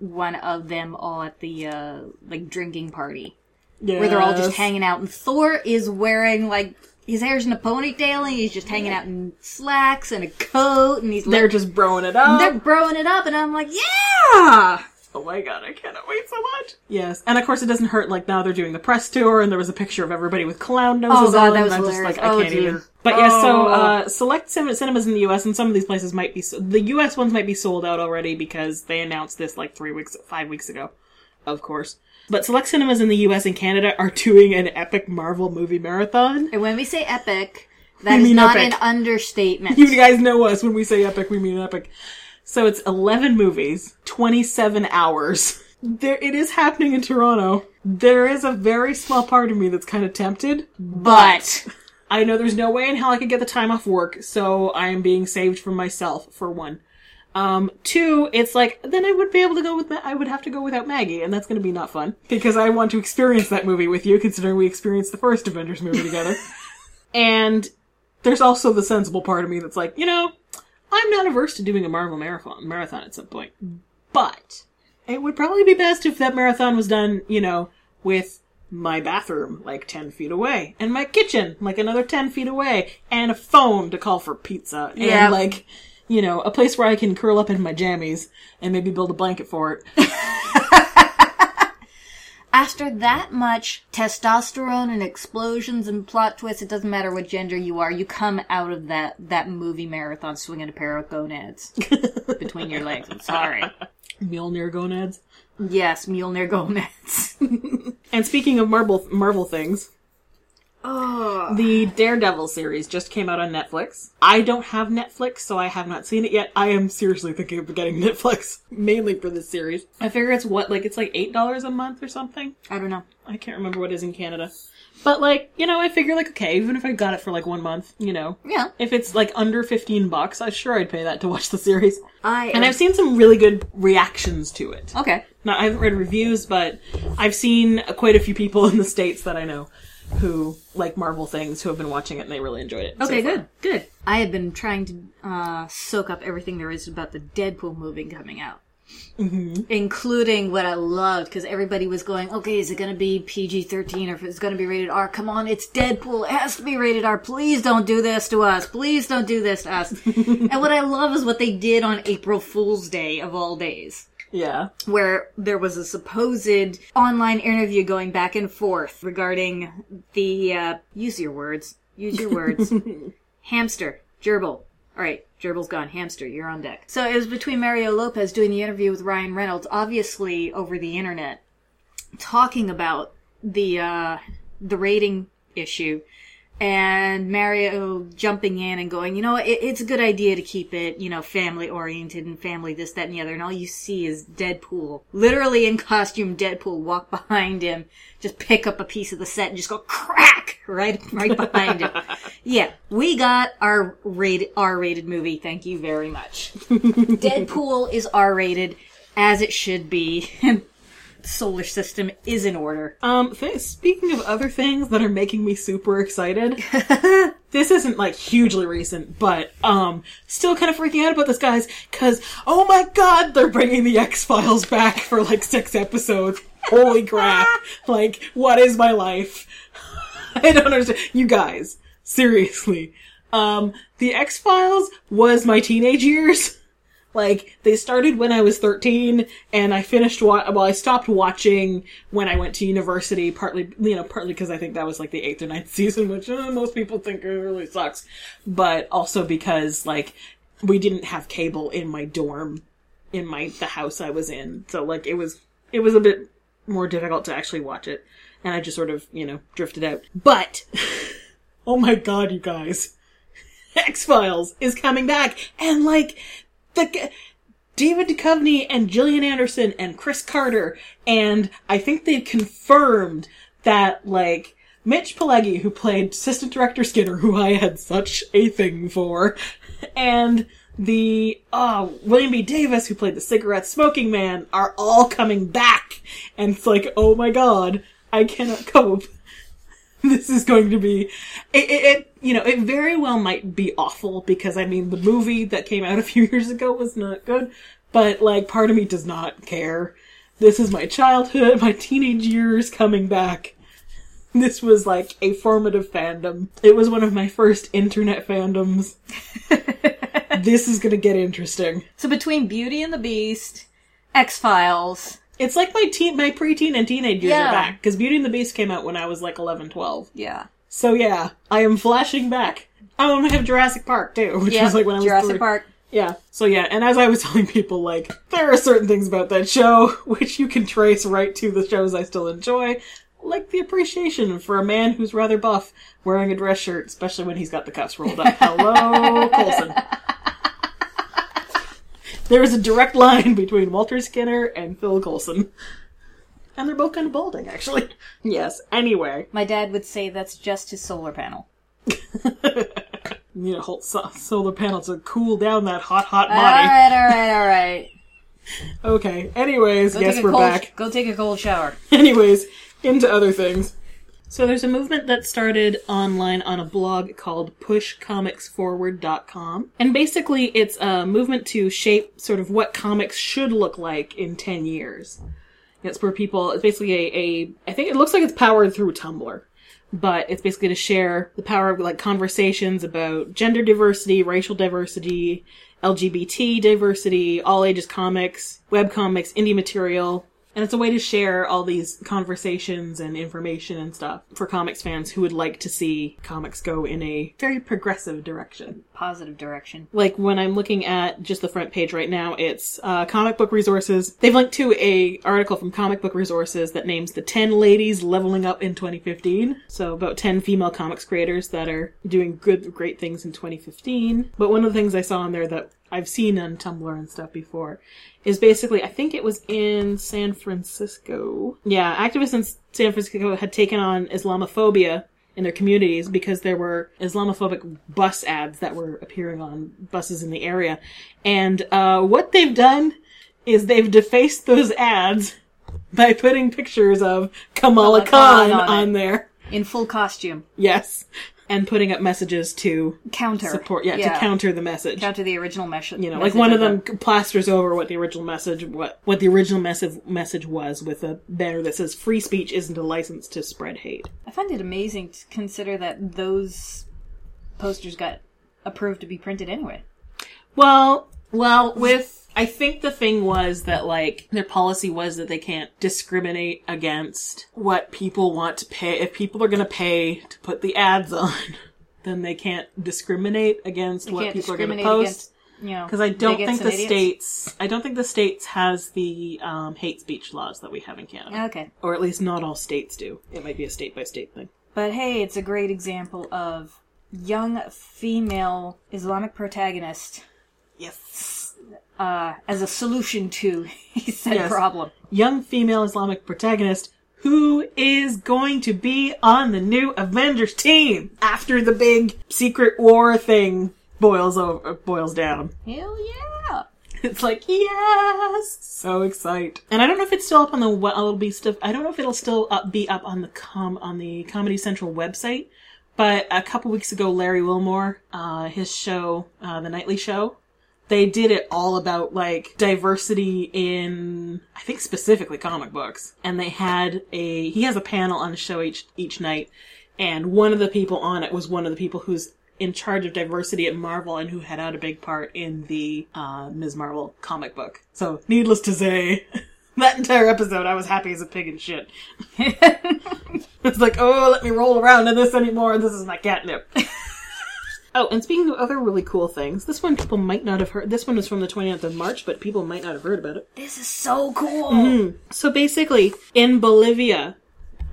one of them all at the uh, like drinking party, yes. Where they're all just hanging out, and Thor is wearing like his hair's in a ponytail, and he's just hanging out in slacks and a coat, and he's they're like, just broing it up. They're broing it up, and I'm like, yeah. Oh my god, I cannot wait so much. Yes, and of course it doesn't hurt, like, now they're doing the press tour, and there was a picture of everybody with clown noses on. Oh god, on, that was hilarious. Just, like, oh, I can't even. But oh. yeah, so, uh, select cin- cinemas in the U S, and some of these places might be, so- the U S ones might be sold out already, because they announced this, like, three weeks, five weeks ago, of course. But select cinemas in the U S and Canada are doing an epic Marvel movie marathon. And when we say epic, that we is not epic. An understatement. You guys know us, when we say epic, we mean epic. So it's eleven movies, twenty-seven hours. There, it is happening in Toronto. There is a very small part of me that's kind of tempted, but I know there's no way in hell I could get the time off work, so I am being saved from myself, for one. Um, two, it's like, then I would be able to go with, Ma- I would have to go without Maggie, and that's going to be not fun, because I want to experience that movie with you, considering we experienced the first Avengers movie together. And there's also the sensible part of me that's like, you know, I'm not averse to doing a Marvel marathon marathon at some point, but it would probably be best if that marathon was done, you know, with my bathroom, like, ten feet away, and my kitchen, like, another ten feet away, and a phone to call for pizza, yeah. And, like, you know, a place where I can curl up in my jammies and maybe build a blanket for it. After that much testosterone and explosions and plot twists, it doesn't matter what gender you are, you come out of that, that movie marathon swinging a pair of gonads between your legs. I'm sorry. Mjolnir gonads? Yes, Mjolnir gonads. And speaking of Marvel Marvel things, oh. The Daredevil series just came out on Netflix. I don't have Netflix, so I have not seen it yet. I am seriously thinking of getting Netflix, mainly for this series. I figure it's what, like, it's like eight dollars a month or something? I don't know. I can't remember what it is in Canada. But, like, you know, I figure, like, okay, even if I got it for, like, one month, you know. Yeah. If it's, like, under fifteen bucks, I'm sure I'd pay that to watch the series. I am... And I've seen some really good reactions to it. Okay. Now, I haven't read reviews, but I've seen quite a few people in the States that I know who like Marvel things, who have been watching it, and they really enjoyed it. Okay, so good, good. I have been trying to uh, soak up everything there is about the Deadpool movie coming out. Mm-hmm. Including what I loved, because everybody was going, okay, is it going to be P G thirteen or if it's going to be rated R? Come on, it's Deadpool. It has to be rated R. Please don't do this to us. Please don't do this to us. And what I love is what they did on April Fool's Day of all days. Yeah. Where there was a supposed online interview going back and forth regarding the, uh, use your words. Use your words. Hamster. Gerbil. All right, Gerbil's gone. Hamster, you're on deck. So it was between Mario Lopez doing the interview with Ryan Reynolds, obviously over the internet, talking about the uh, the rating issue, and Mario jumping in and going, you know, it, it's a good idea to keep it, you know, family-oriented and family this, that, and the other, and all you see is Deadpool, literally in costume Deadpool, walk behind him, just pick up a piece of the set and just go crack right right behind him. Yeah, we got our rated, R-rated movie, thank you very much. Deadpool is R-rated, as it should be, and solar system is in order. Um, th- speaking of other things that are making me super excited, this isn't like hugely recent, but um, still kind of freaking out about this, guys, because oh my god, they're bringing the X-Files back for like six episodes. Holy crap. Like, what is my life? I don't understand. You guys, seriously. Um, the X-Files was my teenage years. Like, they started when I was thirteen, and I finished, wa- well, I stopped watching when I went to university, partly, you know, partly because I think that was, like, the eighth or ninth season, which uh, most people think really sucks, but also because, like, we didn't have cable in my dorm, in my, the house I was in, so, like, it was, it was a bit more difficult to actually watch it, and I just sort of, you know, drifted out. But, oh my god, you guys, X-Files is coming back, and, like... The, David Duchovny and Gillian Anderson and Chris Carter, and I think they've confirmed that, like, Mitch Pileggi, who played Assistant Director Skinner, who I had such a thing for, and the, uh, William B. Davis, who played the cigarette smoking man, are all coming back. And it's like, oh my god, I cannot cope. This is going to be, it, it, it, you know, it very well might be awful because, I mean, the movie that came out a few years ago was not good, but, like, part of me does not care. This is my childhood, my teenage years coming back. This was, like, a formative fandom. It was one of my first internet fandoms. This is gonna get interesting. So between Beauty and the Beast, X-Files... It's like my teen, my preteen and teenage years yeah. are back, because Beauty and the Beast came out when I was like eleven, twelve. Yeah. So yeah, I am flashing back. Oh, and we have Jurassic Park too, which yep. was like when I was Jurassic three. Park. Yeah. So yeah, and as I was telling people, like, there are certain things about that show which you can trace right to the shows I still enjoy, like the appreciation for a man who's rather buff wearing a dress shirt, especially when he's got the cuffs rolled up. Hello, Coulson. There is a direct line between Walter Skinner and Phil Coulson. And they're both kind of balding, actually. Yes, anyway. My dad would say that's just his solar panel. You need a whole so- solar panel to cool down that hot, hot body. Alright, alright, alright. Okay, anyways, guess we're cold, back. Go take a cold shower. Anyways, into other things. So there's a movement that started online on a blog called push comics forward dot com. And basically it's a movement to shape sort of what comics should look like in ten years. It's where people, it's basically a, a, I think it looks like it's powered through Tumblr. But it's basically to share the power of, like, conversations about gender diversity, racial diversity, L G B T diversity, all ages comics, web comics, indie material. And it's a way to share all these conversations and information and stuff for comics fans who would like to see comics go in a very progressive direction. Positive direction. Like, when I'm looking at just the front page right now, it's uh, Comic Book Resources. They've linked to a article from Comic Book Resources that names the ten ladies leveling up in twenty fifteen. So about ten female comics creators that are doing good, great things in twenty fifteen. But one of the things I saw on there that I've seen on Tumblr and stuff before, is basically, I think it was in San Francisco. Yeah, activists in San Francisco had taken on Islamophobia in their communities because there were Islamophobic bus ads that were appearing on buses in the area. And uh, what they've done is they've defaced those ads by putting pictures of Kamala, Kamala Khan on, on there. In full costume. Yes. And putting up messages to counter support, yeah, yeah, to counter the message, counter the original message. You know, like one of them plasters over what the original message, what what the original message message was, with a banner that says "Free speech isn't a license to spread hate." I find it amazing to consider that those posters got approved to be printed anyway. Well, well, with I think the thing was that, like, their policy was that they can't discriminate against what people want to pay. If people are going to pay to put the ads on, then they can't discriminate against what people are going to post. Because I don't think the states, I don't think the states has the um, hate speech laws that we have in Canada. Okay. Or at least not all states do. It might be a state by state thing. But hey, it's a great example of young female Islamic protagonist. Yes. Uh, as a solution to said yes. problem. Young female Islamic protagonist who is going to be on the new Avengers team after the big secret war thing boils over, boils down. Hell yeah! It's like, yes! So excited. And I don't know if it's still up on the Well Be Stuff. I don't know if it'll still up, be up on the com on the Comedy Central website, But a couple weeks ago, Larry Wilmore, uh, his show, uh, The Nightly Show, they did it all about, like, diversity in, I think specifically comic books. And they had a, he has a panel on the show each, each night. And one of the people on it was one of the people who's in charge of diversity at Marvel and who had had a big part in the uh, Miz Marvel comic book. So, needless to say, that entire episode I was happy as a pig in shit. It's like, oh, let me roll around in this anymore. This is my catnip. Oh, and speaking of other really cool things, this one people might not have heard. This one is from the twenty-ninth of March, but people might not have heard about it. This is so cool! Mm-hmm. So basically, in Bolivia,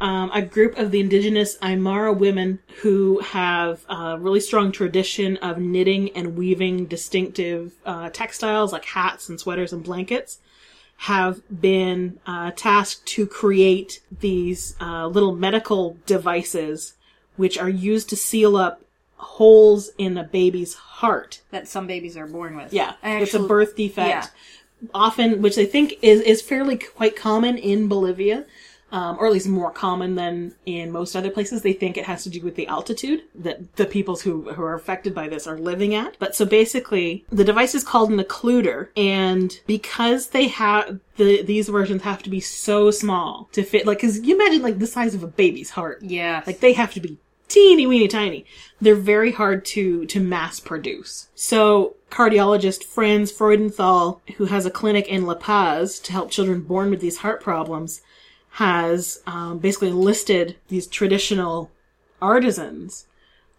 Um, a group of the indigenous Aymara women who have a really strong tradition of knitting and weaving distinctive uh, textiles like hats and sweaters and blankets have been uh, tasked to create these uh, little medical devices which are used to seal up holes in a baby's heart. That some babies are born with. Yeah, actually, it's a birth defect. Yeah. Often, which I think is, is fairly quite common in Bolivia. Um, or at least more common than in most other places. They think it has to do with the altitude that the peoples who, who are affected by this are living at. But so basically, the device is called an occluder, and because they have, the, these versions have to be so small to fit, like, cause you imagine, like, the size of a baby's heart. Yeah. Like, they have to be teeny weeny tiny. They're very hard to, to mass produce. So, cardiologist Franz Freudenthal, who has a clinic in La Paz to help children born with these heart problems, has um, basically listed these traditional artisans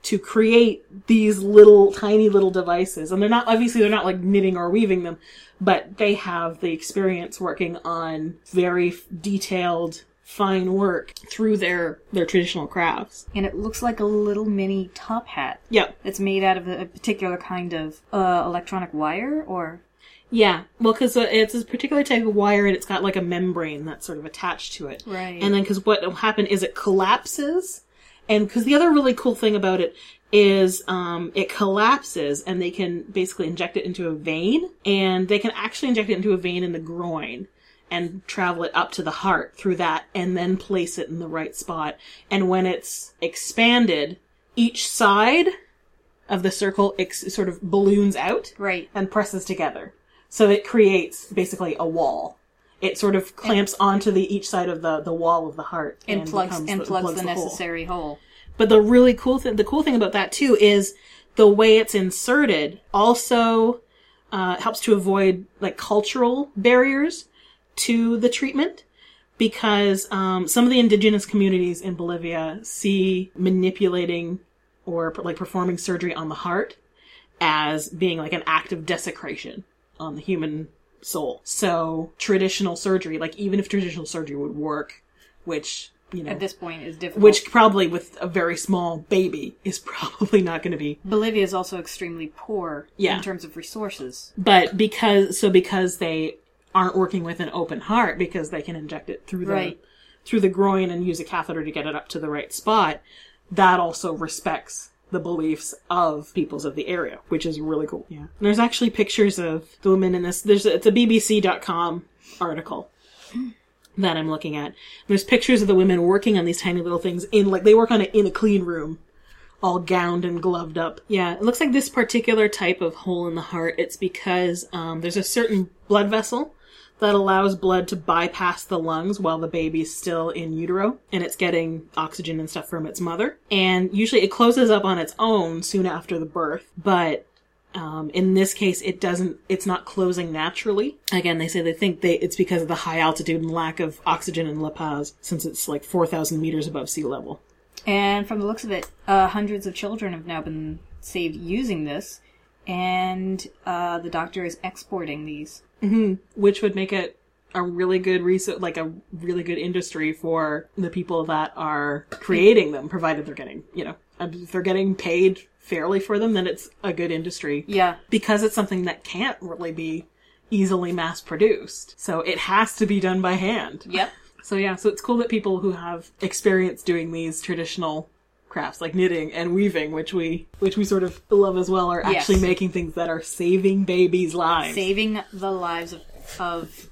to create these little, tiny little devices. And they're not, obviously they're not like knitting or weaving them, but they have the experience working on very detailed, fine work through their, their traditional crafts. And it looks like a little mini top hat. Yep. It's made out of a particular kind of uh, electronic wire or... Yeah, well, because it's a particular type of wire, and it's got, like, a membrane that's sort of attached to it. Right. And then, because what will happen is it collapses, and because the other really cool thing about it is um, it collapses, and they can basically inject it into a vein, and they can actually inject it into a vein in the groin and travel it up to the heart through that, and then place it in the right spot. And when it's expanded, each side of the circle ex- sort of balloons out. Right. And presses together. So it creates, basically, a wall. It sort of clamps and, onto the each side of the, the wall of the heart. And, and plugs and the, plugs, plugs the necessary hole. hole. But the really cool thing, the cool thing about that, too, is the way it's inserted also uh, helps to avoid, like, cultural barriers to the treatment. Because um, some of the indigenous communities in Bolivia see manipulating or, like, performing surgery on the heart as being, like, an act of desecration on the human soul. So traditional surgery, like even if traditional surgery would work, which, you know, at this point is difficult, which probably with a very small baby is probably not going to be. Bolivia is also extremely poor yeah. in terms of resources. But because, so because they aren't working with an open heart, because they can inject it through the, right. through the groin and use a catheter to get it up to the right spot, that also respects the beliefs of peoples of the area, which is really cool. Yeah. And there's actually pictures of the women in this. There's a, it's a B B C dot com article that I'm looking at. And there's pictures of the women working on these tiny little things in, like, they work on it in a clean room, all gowned and gloved up. Yeah. It looks like this particular type of hole in the heart, it's because um, there's a certain blood vessel that allows blood to bypass the lungs while the baby's still in utero, and it's getting oxygen and stuff from its mother. And usually it closes up on its own soon after the birth, but um, in this case it doesn't, it's not closing naturally. Again, they say they think they it's because of the high altitude and lack of oxygen in La Paz, since it's like four thousand meters above sea level. And from the looks of it, uh, hundreds of children have now been saved using this, and uh, the doctor is exporting these. Mm-hmm. Which would make it a really good research, like a really good industry for the people that are creating them, provided they're getting, you know, if they're getting paid fairly for them, then it's a good industry. Yeah. Because it's something that can't really be easily mass produced. So it has to be done by hand. Yep. So yeah, so it's cool that people who have experience doing these traditional crafts like knitting and weaving, which we which we sort of love as well, are actually yes. making things that are saving babies' lives, saving the lives of, of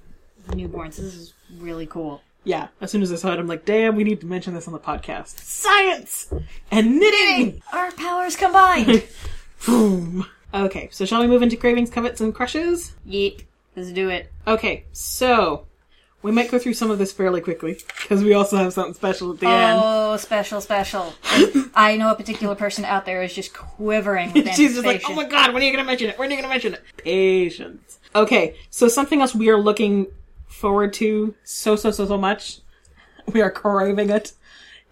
newborns. This is really cool. Yeah, as soon as I saw it, I'm like, damn, we need to mention this on the podcast. Science and knitting! Our powers combined! Boom. Okay, so shall we move into cravings, covets, and crushes? Yeet. Let's do it. Okay, so we might go through some of this fairly quickly, because we also have something special at the oh, end. Oh, special, special. I know a particular person out there is just quivering with anticipation. She's just like, oh my god, when are you going to mention it? When are you going to mention it? Patience. Okay, so something else we are looking forward to so, so, so, so much, we are craving it,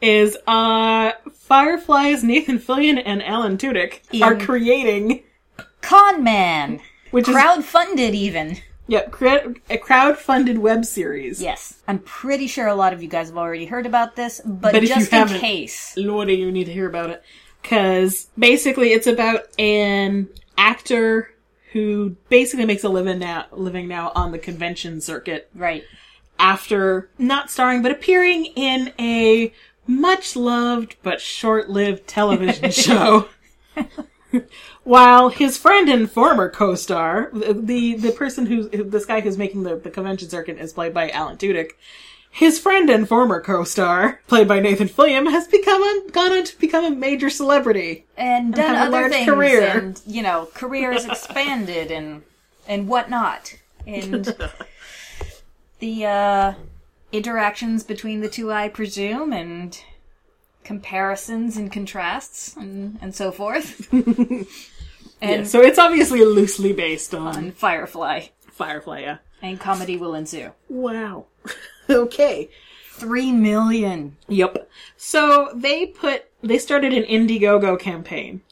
is uh, Firefly's Nathan Fillion and Alan Tudyk In- are creating Con Man! Which crowdfunded, is, even. Yep, cre- a crowdfunded web series. Yes. I'm pretty sure a lot of you guys have already heard about this, but, but just in case. Lordy, you need to hear about it. Because basically it's about an actor who basically makes a living now, living now on the convention circuit. Right. After not starring, but appearing in a much-loved but short-lived television show. While his friend and former co-star, the the person who's, this guy who's making the, the convention circuit is played by Alan Tudyk, his friend and former co-star, played by Nathan Fillion, has become a, gone on to become a major celebrity. And done and other things. Career. And, you know, careers expanded and and whatnot. And the uh, interactions between the two, I presume, and comparisons and contrasts and, and so forth. And yeah, so it's obviously loosely based on, on Firefly. Firefly, yeah. And comedy will ensue. Wow. Okay. Three million. Yep. So they put, they started an Indiegogo campaign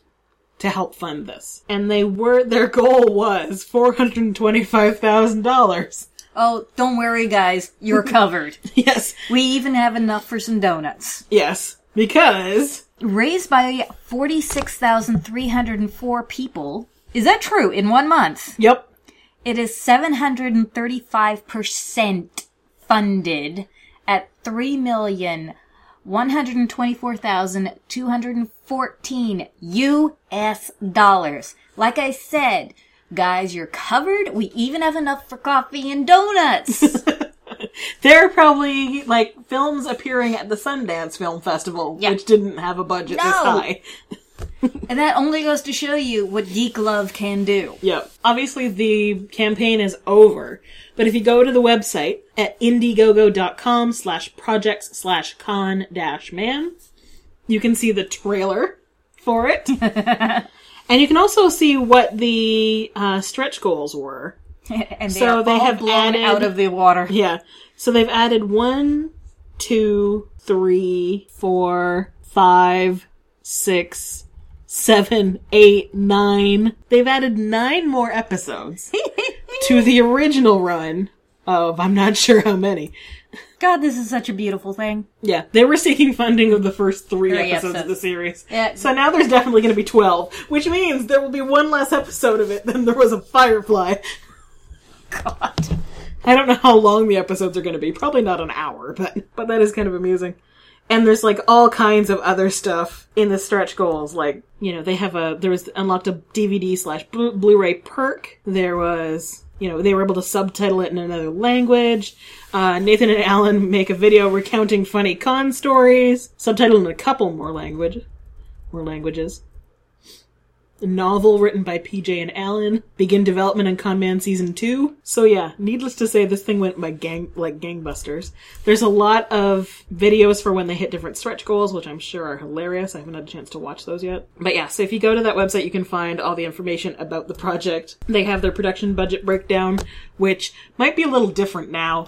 to help fund this. And they were, their goal was four hundred twenty-five thousand dollars. Oh, don't worry guys, you're covered. Yes. We even have enough for some donuts. Yes. Because raised by forty-six thousand three hundred four people, is that true, in one month? Yep. It is seven hundred thirty-five percent funded at three million one hundred twenty-four thousand two hundred fourteen U S dollars. Like I said, guys, you're covered. We even have enough for coffee and donuts. There are probably, like, films appearing at the Sundance Film Festival, yep, which didn't have a budget no. this high. And that only goes to show you what geek love can do. Yep. Obviously, the campaign is over, but if you go to the website at indiegogo.com slash projects slash con dash man, you can see the trailer for it. And you can also see what the uh, stretch goals were. And they so are they all have blown added, out of the water. Yeah. So they've added one, two, three, four, five, six, seven, eight, nine. They've added nine more episodes to the original run of I'm not sure how many. God, this is such a beautiful thing. Yeah. They were seeking funding of the first three, three episodes, episodes of the series. Yeah. So now there's definitely going to be twelve, which means there will be one less episode of it than there was of Firefly. God. I don't know how long the episodes are going to be. Probably not an hour, but but that is kind of amusing. And there's, like, all kinds of other stuff in the stretch goals. Like, you know, they have a... There was unlocked a D V D slash Blu-ray perk. There was... You know, they were able to subtitle it in another language. Uh, Nathan and Alan make a video recounting funny con stories. Subtitled in a couple more language, more languages. A novel written by P J and Alan. Begin development in Con Man Season two. So yeah, needless to say, this thing went by gang like gangbusters. There's a lot of videos for when they hit different stretch goals, which I'm sure are hilarious. I haven't had a chance to watch those yet. But yeah, so if you go to that website, you can find all the information about the project. They have their production budget breakdown, which might be a little different now.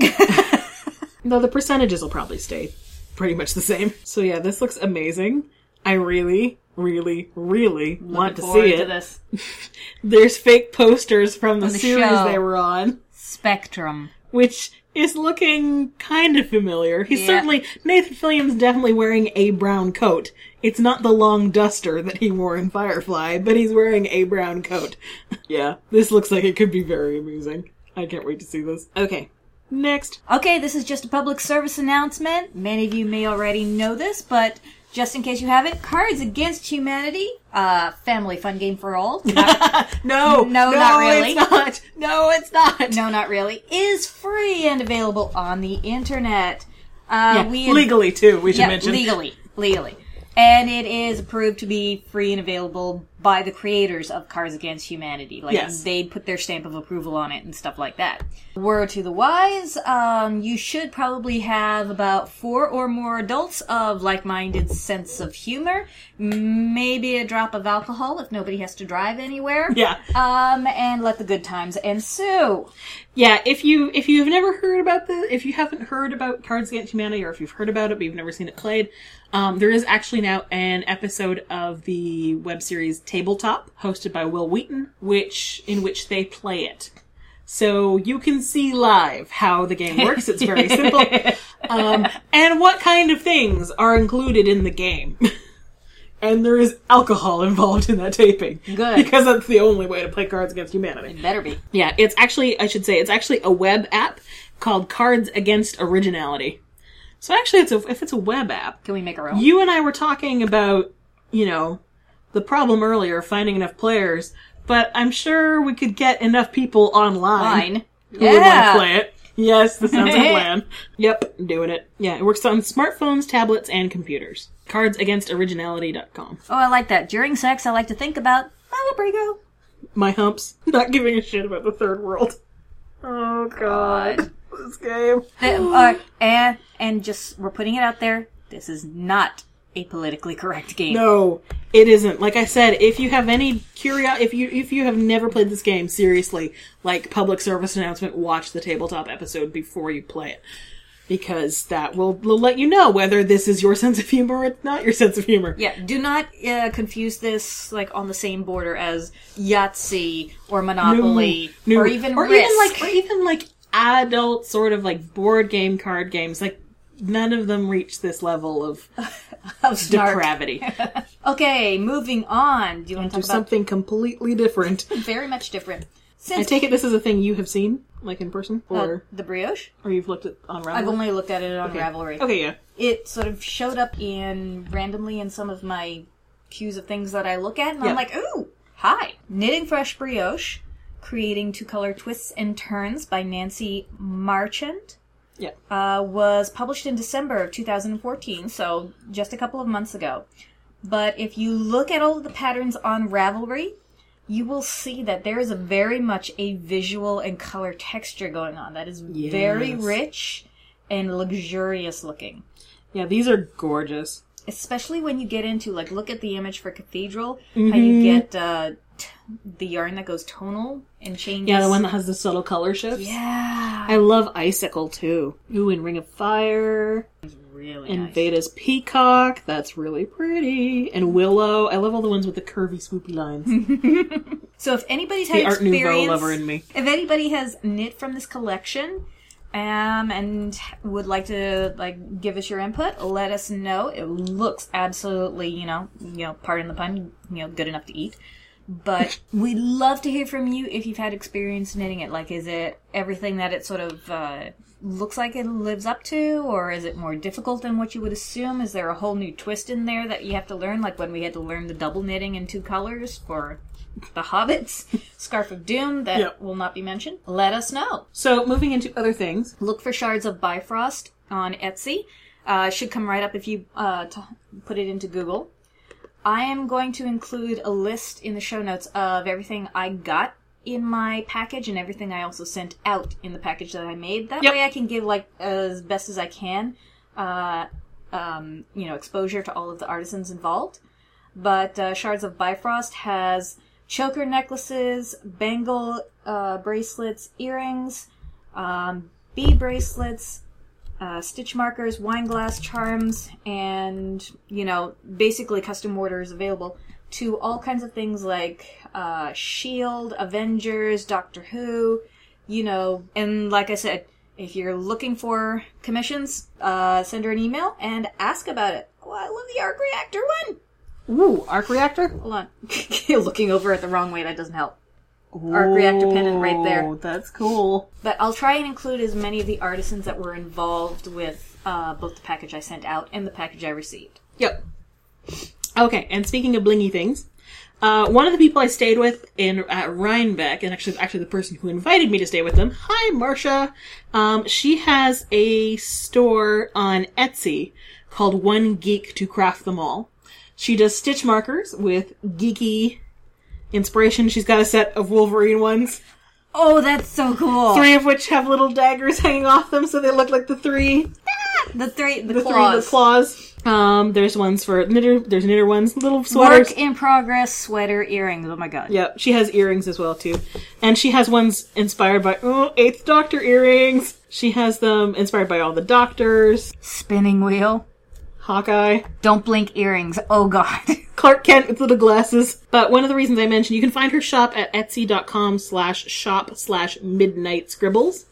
Though the percentages will probably stay pretty much the same. So yeah, this looks amazing. I really... really, really Looking want to see it. To this. There's fake posters from the, the series show. They were on. Spectrum. Which is looking kind of familiar. He's yeah. certainly, Nathan Fillion's definitely wearing a brown coat. It's not the long duster that he wore in Firefly, but he's wearing a brown coat. Yeah, this looks like it could be very amusing. I can't wait to see this. Okay. Next. Okay, this is just a public service announcement. Many of you may already know this, but... just in case you haven't, Cards Against Humanity, uh, family fun game for all. Not, no, no, no, not really. No, it's not. No, it's not. No, not really. Is free and available on the internet. Uh, yeah, we had, legally, too, we should yeah, mention. legally, legally. And it is approved to be free and available by the creators of Cards Against Humanity. Like, yes. they put their stamp of approval on it and stuff like that. Word to the wise, um, you should probably have about four or more adults of like-minded sense of humor. Maybe a drop of alcohol if nobody has to drive anywhere. Yeah. Um, and let the good times ensue. Yeah, if you if you've never heard about the if you haven't heard about Cards Against Humanity, or if you've heard about it but you've never seen it played, um, there is actually now an episode of the web series Tabletop, hosted by Will Wheaton, which in which they play it. So you can see live how the game works. It's very simple, um, and what kind of things are included in the game. And there is alcohol involved in that taping. Good. Because that's the only way to play Cards Against Humanity. It better be. Yeah, it's actually, I should say, it's actually a web app called Cards Against Originality. So actually, it's a, if it's a web app... Can we make our own? You and I were talking about, you know, the problem earlier, finding enough players, but I'm sure we could get enough people online. Who yeah. would want to play it. Yes, that sounds like a plan. Yep, doing it. Yeah, it works on smartphones, tablets, and computers. cards against originality dot com. Oh, I like that. During sex, I like to think about Malabrigo. My humps. Not giving a shit about the third world. Oh, God. God. This game. The, uh, and, and just, we're putting it out there, this is not a politically correct game. No, it isn't. Like I said, if you have any curiosity, if you if you have never played this game, seriously, like, public service announcement, watch the Tabletop episode before you play it. Because that will, will let you know whether this is your sense of humor or not your sense of humor. Yeah, do not uh, confuse this, like, on the same border as Yahtzee or Monopoly no, no. or even or Risk. Even, like, or even, like, adult sort of, like, board game card games, like, none of them reach this level of, of depravity. Okay, moving on. Do you want to talk about something completely different? Very much different. Since I take it this is a thing you have seen, like in person, or uh, the brioche, or you've looked at on Ravelry. I've only looked at it on okay. Ravelry. Okay, yeah. It sort of showed up in randomly in some of my cues of things that I look at, and yep. I'm like, ooh, hi, knitting fresh brioche, creating two color twists and turns by Nancy Marchand. Yeah. Uh, was published in December of two thousand fourteen, so just a couple of months ago. But if you look at all of the patterns on Ravelry, you will see that there is a very much a visual and color texture going on that is yes. very rich and luxurious looking. Yeah, these are gorgeous. Especially when you get into, like, look at the image for Cathedral, mm-hmm. how you get uh, t- the yarn that goes tonal and changes. Yeah, the one that has the subtle color shifts. Yeah. I love Icicle, too. Ooh, and Ring of Fire. It's really and nice. And Veda's Peacock. That's really pretty. And Willow. I love all the ones with the curvy, swoopy lines. So if anybody's had the experience... The Art Nouveau lover in me. If anybody has knit from this collection... Um, and would like to, like, give us your input, let us know. It looks absolutely, you know, you know, pardon the pun, you know, good enough to eat. But we'd love to hear from you if you've had experience knitting it. Like, is it everything that it sort of uh, looks like it lives up to, or is it more difficult than what you would assume? Is there a whole new twist in there that you have to learn, like when we had to learn the double knitting in two colors for... The Hobbit's Scarf of Doom, that yep. will not be mentioned. Let us know. So, moving into other things. Look for Shards of Bifrost on Etsy. Uh, it should come right up if you uh, t- put it into Google. I am going to include a list in the show notes of everything I got in my package and everything I also sent out in the package that I made. That yep. way I can give, like, as best as I can, uh, um, you know, exposure to all of the artisans involved. But uh, Shards of Bifrost has... choker necklaces, bangle uh, bracelets, earrings, um, bee bracelets, uh, stitch markers, wine glass charms, and, you know, basically custom orders available to all kinds of things like uh, Shield, Avengers, Doctor Who, you know, and like I said, if you're looking for commissions, uh, send her an email and ask about it. Oh, I love the Arc Reactor one! Ooh, Arc Reactor? Hold on. You're looking over it the wrong way. That doesn't help. Ooh, Arc Reactor pennant right there. Oh, that's cool. But I'll try and include as many of the artisans that were involved with uh, both the package I sent out and the package I received. Yep. Okay, and speaking of blingy things, Uh, one of the people I stayed with in at Rhinebeck, and actually actually the person who invited me to stay with them, hi Marcia, um, she has a store on Etsy called One Geek to Craft Them All. She does stitch markers with geeky inspiration. She's got a set of Wolverine ones. Oh, that's so cool. Three of which have little daggers hanging off them, so they look like the three. Ah, the three, the, the claws. Three, the claws. Um, there's ones for knitter, there's knitter ones, little sweaters. Work in progress, sweater, earrings, oh my god. Yep, she has earrings as well, too. And she has ones inspired by, oh, Eighth Doctor earrings. She has them inspired by all the doctors. Spinning wheel. Hawkeye. Don't blink earrings, oh god. Clark Kent with little glasses. But one of the reasons I mentioned, you can find her shop at etsy.com slash shop slash midnight scribbles.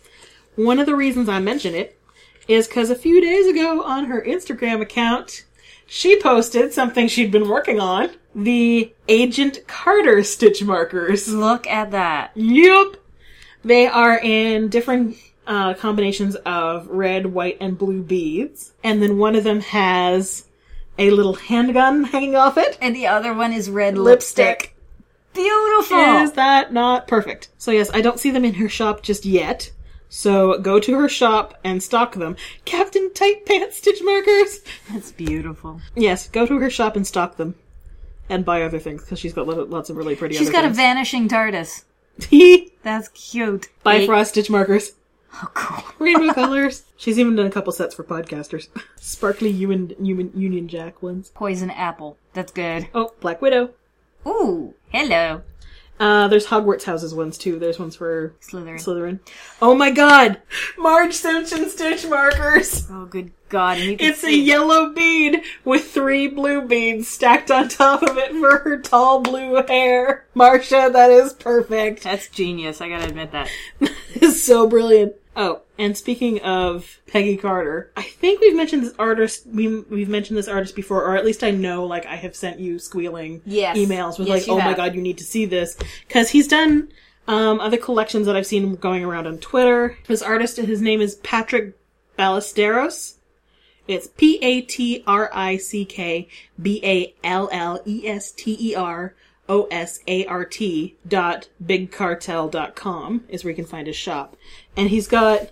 One of the reasons I mention it is because a few days ago on her Instagram account, she posted something she'd been working on. The Agent Carter stitch markers. Look at that. Yup. They are in different uh, combinations of red, white, and blue beads. And then one of them has a little handgun hanging off it. And the other one is red lipstick. lipstick. Beautiful! Is that not perfect? So yes, I don't see them in her shop just yet. So go to her shop and stock them. Captain Tight Pants stitch markers! That's beautiful. Yes, go to her shop and stock them. And buy other things, because she's got lots of really pretty she's other things. She's got a vanishing TARDIS. That's cute. Bifrost stitch markers. Oh, cool. Rainbow colors. She's even done a couple sets for podcasters. Sparkly Union, Union, Union Jack ones. Poison Apple. That's good. Oh, Black Widow. Ooh, hello. Uh, there's Hogwarts Houses ones, too. There's ones for Slytherin. Slytherin. Oh my god! Marge Simpson stitch markers! Oh, good god. You can it's see. A yellow bead with three blue beads stacked on top of it for her tall blue hair. Marcia, that is perfect. That's genius. I gotta admit that. It's so brilliant. Oh, and speaking of Peggy Carter, I think we've mentioned this artist. We, we've mentioned this artist before, or at least I know. Like I have sent you squealing yes. emails with yes, like, "Oh have. my god, you need to see this," because he's done um, other collections that I've seen going around on Twitter. This artist, his name is Patrick Ballesteros. It's P A T R I C K B A L L E S T E R O S A R T dot bigcartel dot com is where you can find his shop. And he's got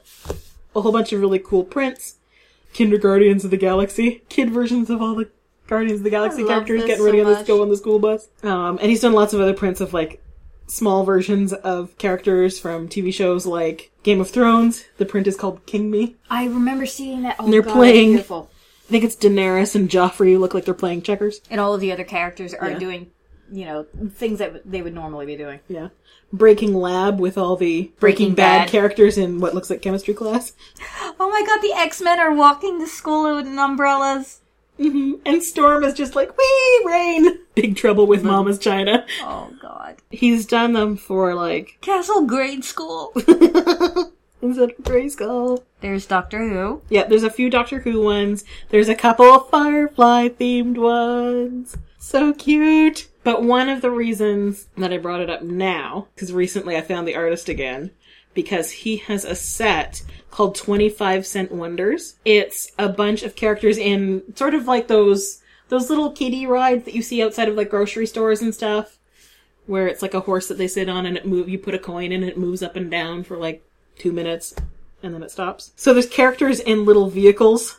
a whole bunch of really cool prints. Kinder Guardians of the Galaxy. Kid versions of all the Guardians of the Galaxy characters getting ready so on, the, go on the school bus. Um, and he's done lots of other prints of, like, small versions of characters from T V shows like Game of Thrones. The print is called King Me. I remember seeing that. Oh, and they're God, playing, beautiful. I think it's Daenerys and Joffrey look like they're playing checkers. And all of the other characters are yeah. doing, you know, things that they would normally be doing. Yeah. Breaking Lab with all the Breaking, Breaking Bad, Bad characters in what looks like chemistry class. Oh my god, the X-Men are walking to school with umbrellas. Mm-hmm. And Storm is just like, wee, rain! Big Trouble with mm-hmm. Mama's China. Oh god. He's done them for, like, Castle Grade School. Instead of grade school. There's Doctor Who. Yeah, there's a few Doctor Who ones. There's a couple Firefly-themed ones. So cute. But one of the reasons that I brought it up now, because recently I found the artist again, because he has a set called twenty-five cent Wonders. It's a bunch of characters in sort of like those those little kiddie rides that you see outside of like grocery stores and stuff, where it's like a horse that they sit on and it move. You put a coin in and it moves up and down for like two minutes and then it stops. So there's characters in little vehicles.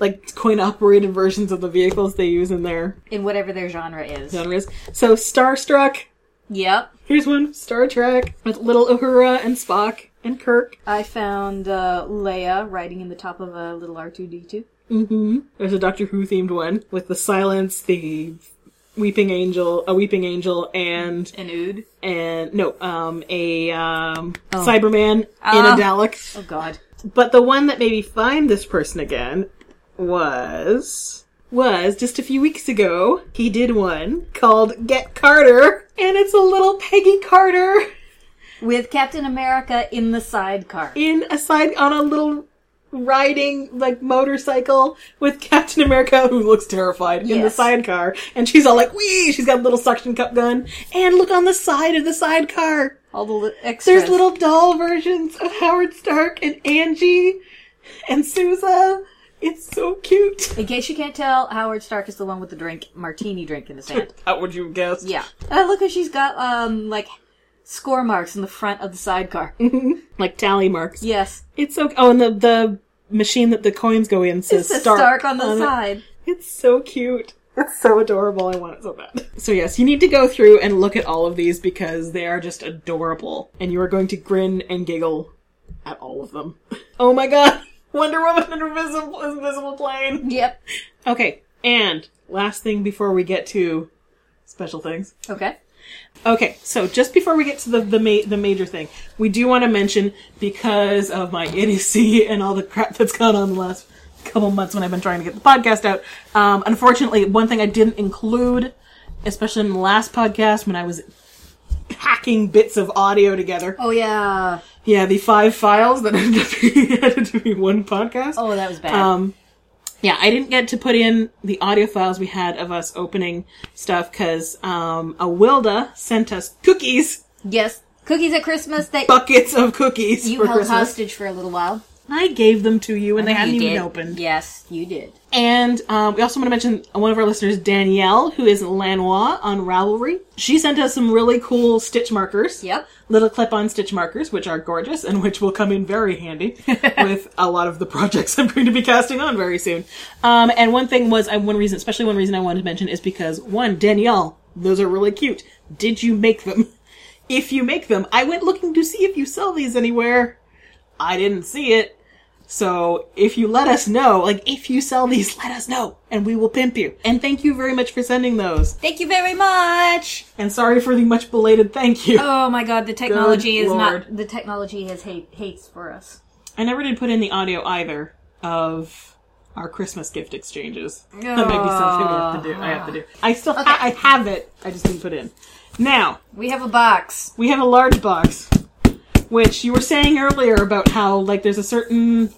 Like, coin-operated versions of the vehicles they use in their... in whatever their genre is. Genres. So, Starstruck. Yep. Here's one. Star Trek. With little Uhura and Spock and Kirk. I found uh, Leia riding in the top of a little R two D two. Mm-hmm. There's a Doctor Who-themed one with the Silence, the Weeping Angel, a Weeping Angel, and... an Ood. And, no, um, a um, oh. Cyberman oh. in a Dalek. Oh, God. But the one that made me find this person again... was, was just a few weeks ago, he did one called Get Carter, and it's a little Peggy Carter. With Captain America in the sidecar. In a side, on a little riding, like, motorcycle with Captain America, who looks terrified, yes. in the sidecar. And she's all like, wee! She's got a little suction cup gun. And look on the side of the sidecar. All the li- extras. There's little doll versions of Howard Stark and Angie and Sousa. It's so cute. In case you can't tell, Howard Stark is the one with the drink, martini drink in his hand. How would you guess? Yeah. Uh, look how she's got, um, like, score marks in the front of the sidecar. Like tally marks. Yes. It's so... Oh, and the, the machine that the coins go in says Stark. It says Stark, Stark on the on side. It. It's so cute. It's so adorable. I want it so bad. So yes, you need to go through and look at all of these because they are just adorable. And you are going to grin and giggle at all of them. Oh my god! Wonder Woman and Invisible, Invisible Plane! Yep. Okay, and last thing before we get to special things. Okay. Okay, so just before we get to the the, ma- the major thing, we do want to mention, because of my idiocy and all the crap that's gone on the last couple months when I've been trying to get the podcast out, um, unfortunately, one thing I didn't include, especially in the last podcast when I was hacking bits of audio together. Oh, yeah. Yeah, the five files that ended up being added to be one podcast. Oh, that was bad. Um, yeah, I didn't get to put in the audio files we had of us opening stuff because um, Awilda sent us cookies. Yes, cookies at Christmas. That buckets of cookies you for held Christmas. Hostage for a little while. I gave them to you, and I they hadn't even did. Opened. Yes, you did. And um, we also want to mention one of our listeners, Danielle, who is Lanois on Ravelry. She sent us some really cool stitch markers. Yep. Little clip-on stitch markers, which are gorgeous, and which will come in very handy with a lot of the projects I'm going to be casting on very soon. Um, and one thing was, uh, one reason, especially one reason I wanted to mention is because, one, Danielle, those are really cute. Did you make them? If you make them, I went looking to see if you sell these anywhere. I didn't see it. So, if you let us know, like, if you sell these, let us know, and we will pimp you. And thank you very much for sending those. Thank you very much! And sorry for the much belated thank you. Oh my god, the technology Good is Lord. Not, the technology has hate, hates for us. I never did put in the audio either of our Christmas gift exchanges. Oh. That might be something we have to do, I have to do. I still, okay. ha- I have it, I just didn't put in. Now. We have a box. We have a large box. Which you were saying earlier about how, like, there's a certain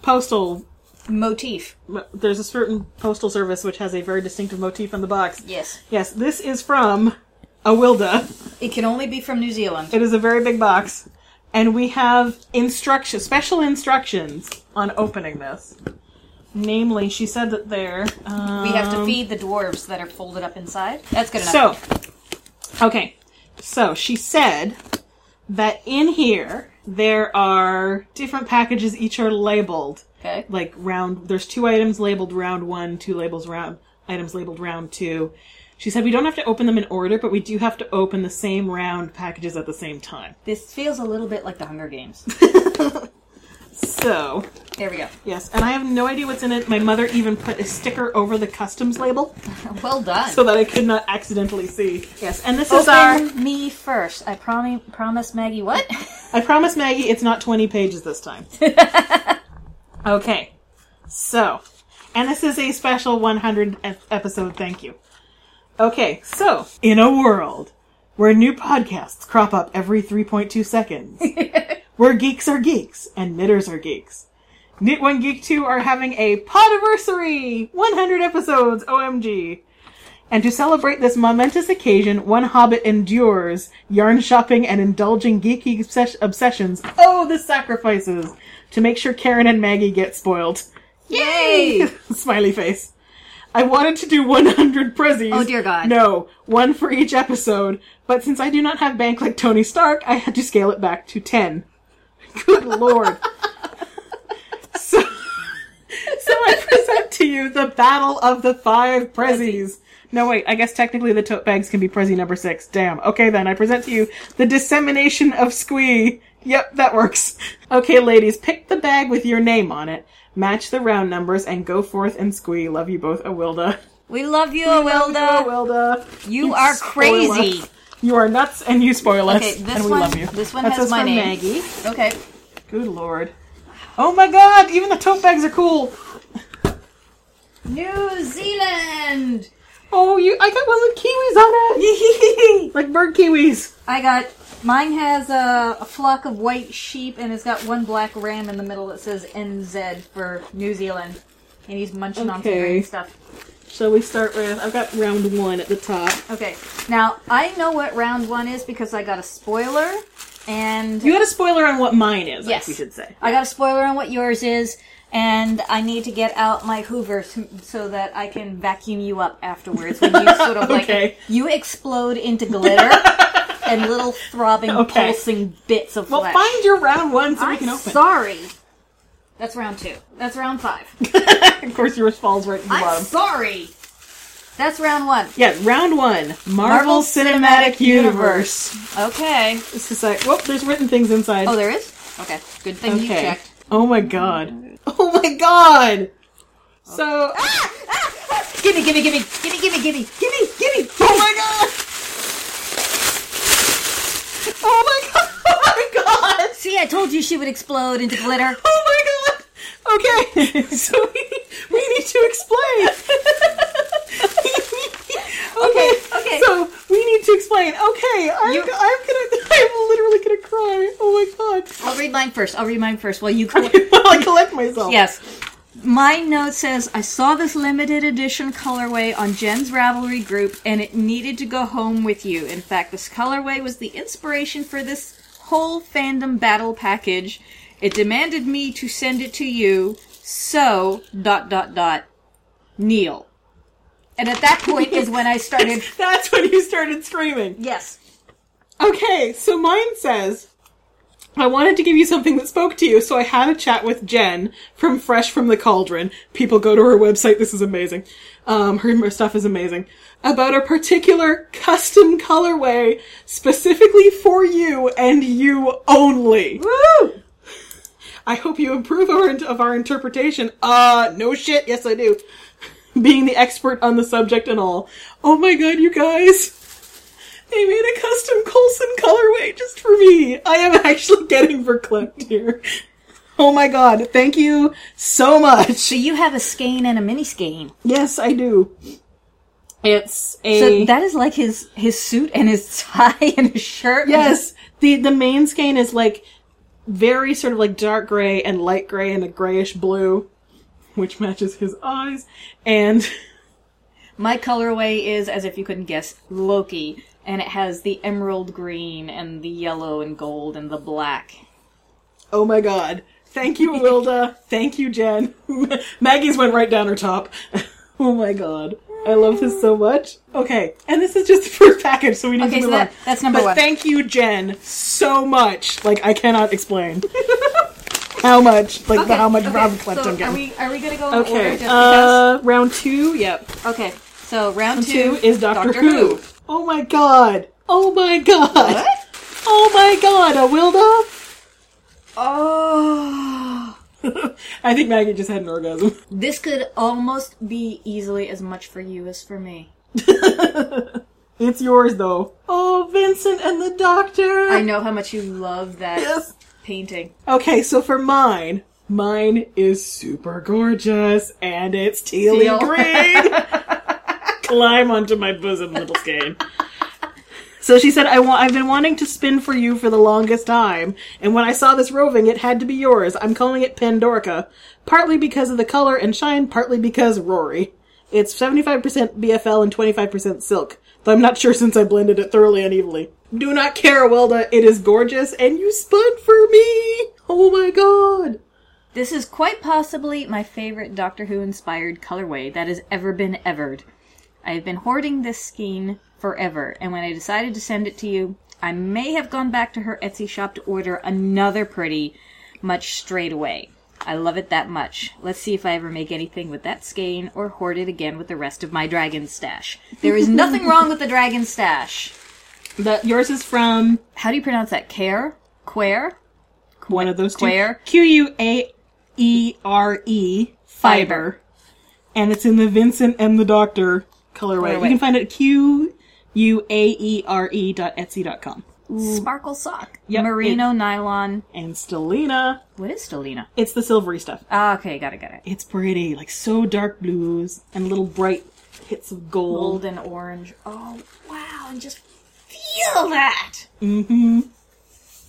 postal... motif. Mo- there's a certain postal service which has a very distinctive motif on the box. Yes. Yes, this is from Awilda. It can only be from New Zealand. It is a very big box. And we have instructions, special instructions on opening this. Namely, she said that there... Um, we have to feed the dwarves that are folded up inside. That's good enough. So, okay. So, she said... that in here, there are different packages, each are labeled. Okay. Like round, there's two items labeled round one, two labels round, items labeled round two. She said we don't have to open them in order, but we do have to open the same round packages at the same time. This feels a little bit like the Hunger Games. So. There we go. Yes, and I have no idea what's in it. My mother even put a sticker over the customs label. Well done. So that I could not accidentally see. Yes, and this Open is our... me first. I promi- promise Maggie what? I promise Maggie it's not twenty pages this time. Okay. So, and this is a special one hundredth episode, thank you. Okay, so, in a world where new podcasts crop up every three point two seconds... where geeks are geeks, and knitters are geeks. Knit One Geek two are having a Podiversary! one hundred episodes, O M G! And to celebrate this momentous occasion, One Hobbit endures, yarn shopping and indulging geeky obsess- obsessions, oh, the sacrifices, to make sure Karen and Maggie get spoiled. Yay! Smiley face. I wanted to do one hundred prezzies. Oh, dear God. No, one for each episode, but since I do not have bank like Tony Stark, I had to scale it back to ten. Good lord. so, so I present to you the Battle of the Five Prezzies. No, wait, I guess technically the tote bags can be Prezzy number six. Damn. Okay, then, I present to you the Dissemination of Squee. Yep, that works. Okay, ladies, pick the bag with your name on it, match the round numbers, and go forth and squee. Love you both, Awilda. We love you, Awilda. Awilda. You, you are crazy. Us. You are nuts, and you spoil us, okay, this and we one, love you. This one That's has my name. Maggie. Okay. Good lord. Oh my god, even the tote bags are cool. New Zealand! Oh, you! I got one with kiwis on it! Like bird kiwis. I got... Mine has a, a flock of white sheep, and it's got one black ram in the middle that says N Z for New Zealand. And he's munching okay. on some green stuff. Shall we start with... I've got round one at the top. Okay. Now, I know what round one is because I got a spoiler, and... You got a spoiler on what mine is, yes. I think we should say. I got a spoiler on what yours is, And I need to get out my Hoover so that I can vacuum you up afterwards when you sort of okay. like you explode into glitter and little throbbing, okay. pulsing bits of well, flesh. Well, find your round one so I'm we can open. Sorry. That's round two. That's round five. Of course, yours falls right to the I'm bottom. I'm sorry. That's round one. Yeah, round one. Marvel, Marvel Cinematic, Cinematic Universe. Universe. Okay. This is like, whoop, there's written things inside. Oh, there is? Okay. Good thing okay. you checked. Oh my god. Oh my god! Oh. So... Ah! Ah! Ah! Gimme, gimme, gimme! Gimme, gimme, gimme! Gimme, gimme! Oh my god! Oh my god! Oh my god! See, I told you she would explode into glitter. Oh my god! Okay, so we, we need to explain. okay, okay. So we need to explain. Okay, I'm, you... I'm gonna, I'm literally gonna cry. Oh my god! I'll read mine first. I'll read mine first while you collect. Okay, while I collect myself. Yes. My note says, I saw this limited edition colorway on Jen's Ravelry group, and it needed to go home with you. In fact, this colorway was the inspiration for this whole fandom battle package. It demanded me to send it to you, so... dot dot dot... Neil. And at that point is when I started... That's when you started screaming. Yes. Okay, so mine says... I wanted to give you something that spoke to you, so I had a chat with Jen from Fresh from the Cauldron. People go to her website. This is amazing. Um, her stuff is amazing. About a particular custom colorway specifically for you and you only. Woo! I hope you improve our, of our interpretation. Uh, no shit. Yes, I do. Being the expert on the subject and all. Oh my god, you guys. They made a custom Coulson colorway just for me. I am actually getting verklempt here. Oh my god, thank you so much. So you have a skein and a mini skein. Yes, I do. It's a... So that is like his, his suit and his tie and his shirt. Yes, the, the main skein is like very sort of like dark gray and light gray and a grayish blue, which matches his eyes. And my colorway is, as if you couldn't guess, Loki. And it has the emerald green and the yellow and gold and the black. Oh my god. Thank you, Wilda. Thank you, Jen. Maggie's went right down her top. Oh my god. I love this so much. Okay. And this is just the first package, so we need okay, to move so that, on. That's number but one. But thank you, Jen, so much. Like, I cannot explain. How much? Like, okay, the, how much okay, Rob Clapton so got. Are we, are we going to go in okay, order? Okay. Uh, round two. Yep. Okay. So, round, round two, two is Doctor, Doctor Who. Who. Oh my god! Oh my god! What? Oh my god, Awilda! Oh... I think Maggie just had an orgasm. This could almost be easily as much for you as for me. It's yours, though. Oh, Vincent and the Doctor! I know how much you love that yes. painting. Okay, so for mine, mine is super gorgeous, and it's tealy Deal. green! Climb onto my bosom, little skein. So she said, I wa- I've been wanting to spin for you for the longest time, and when I saw this roving, it had to be yours. I'm calling it Pandorica, partly because of the color and shine, partly because Rory. It's seventy-five percent B F L and twenty-five percent silk, though I'm not sure since I blended it thoroughly and evenly. Do not care, Welda. It is gorgeous, and you spun for me! Oh my god! This is quite possibly my favorite Doctor Who-inspired colorway that has ever been evered. I have been hoarding this skein forever, and when I decided to send it to you, I may have gone back to her Etsy shop to order another pretty much straight away. I love it that much. Let's see if I ever make anything with that skein or hoard it again with the rest of my dragon stash. There is nothing wrong with the dragon stash. But yours is from... How do you pronounce that? Care? Quare? One of those Quare? Two. Q U A E R E. Fiber. Fiber. And it's in the Vincent and the Doctor... colorway. You can find it at Q U A E R E dot Etsy dot com. Sparkle sock. Yep, merino, it, nylon. And stellina. What is stellina? It's the silvery stuff. Ah, okay, got it, got it. It's pretty. Like, so dark blues and little bright hits of gold. Gold and orange. Oh, wow, and just feel that! Mm-hmm.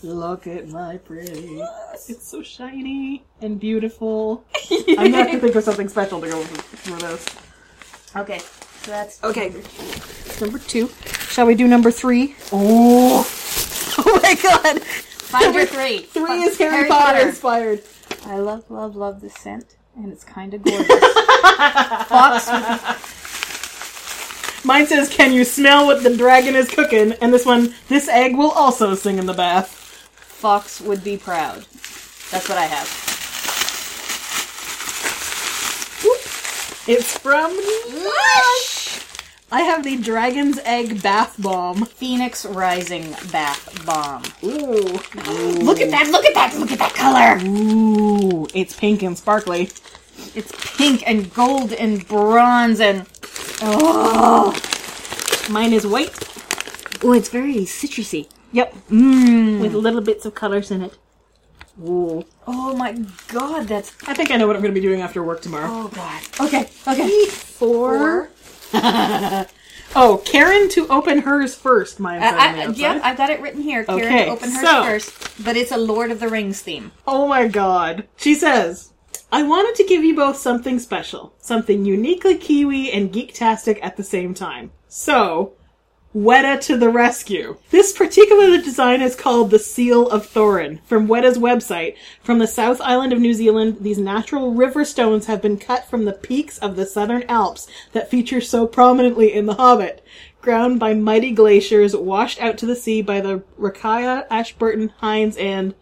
Look at my pretty. Yes. It's so shiny and beautiful. I'm gonna have to think of something special to go with this. Okay. So that's okay. Number two. number two. Shall we do number three? Oh, oh my god! Find number your three. Three Fun. is Harry, Harry Potter inspired. I love, love, love this scent, and it's kind of gorgeous. Fox with... Mine says, can you smell what the dragon is cooking? And this one, this egg will also sing in the bath. Fox would be proud. That's what I have. Oop. It's from Lush! I have the Dragon's Egg Bath Bomb. Phoenix Rising Bath Bomb. Ooh. Ooh. Look at that, look at that, look at that color! Ooh. It's pink and sparkly. It's pink and gold and bronze and... Oh. Mine is white. Oh, it's very citrusy. Yep. Mmm. With little bits of colors in it. Ooh. Oh my god, that's... I think I know what I'm going to be doing after work tomorrow. Oh god. Okay, okay. Four. Four. Oh, Karen to open hers first, my friend. Yep, I've got it written here. Karen okay, to open hers so. first. But it's a Lord of the Rings theme. Oh my god. She says, I wanted to give you both something special. Something uniquely Kiwi and geektastic at the same time. So... Weta to the rescue. This particular design is called the Seal of Thorin. From Weta's website, from the South Island of New Zealand, these natural river stones have been cut from the peaks of the Southern Alps that feature so prominently in The Hobbit. Ground by mighty glaciers, washed out to the sea by the Rakaia, Ashburton, Hines, and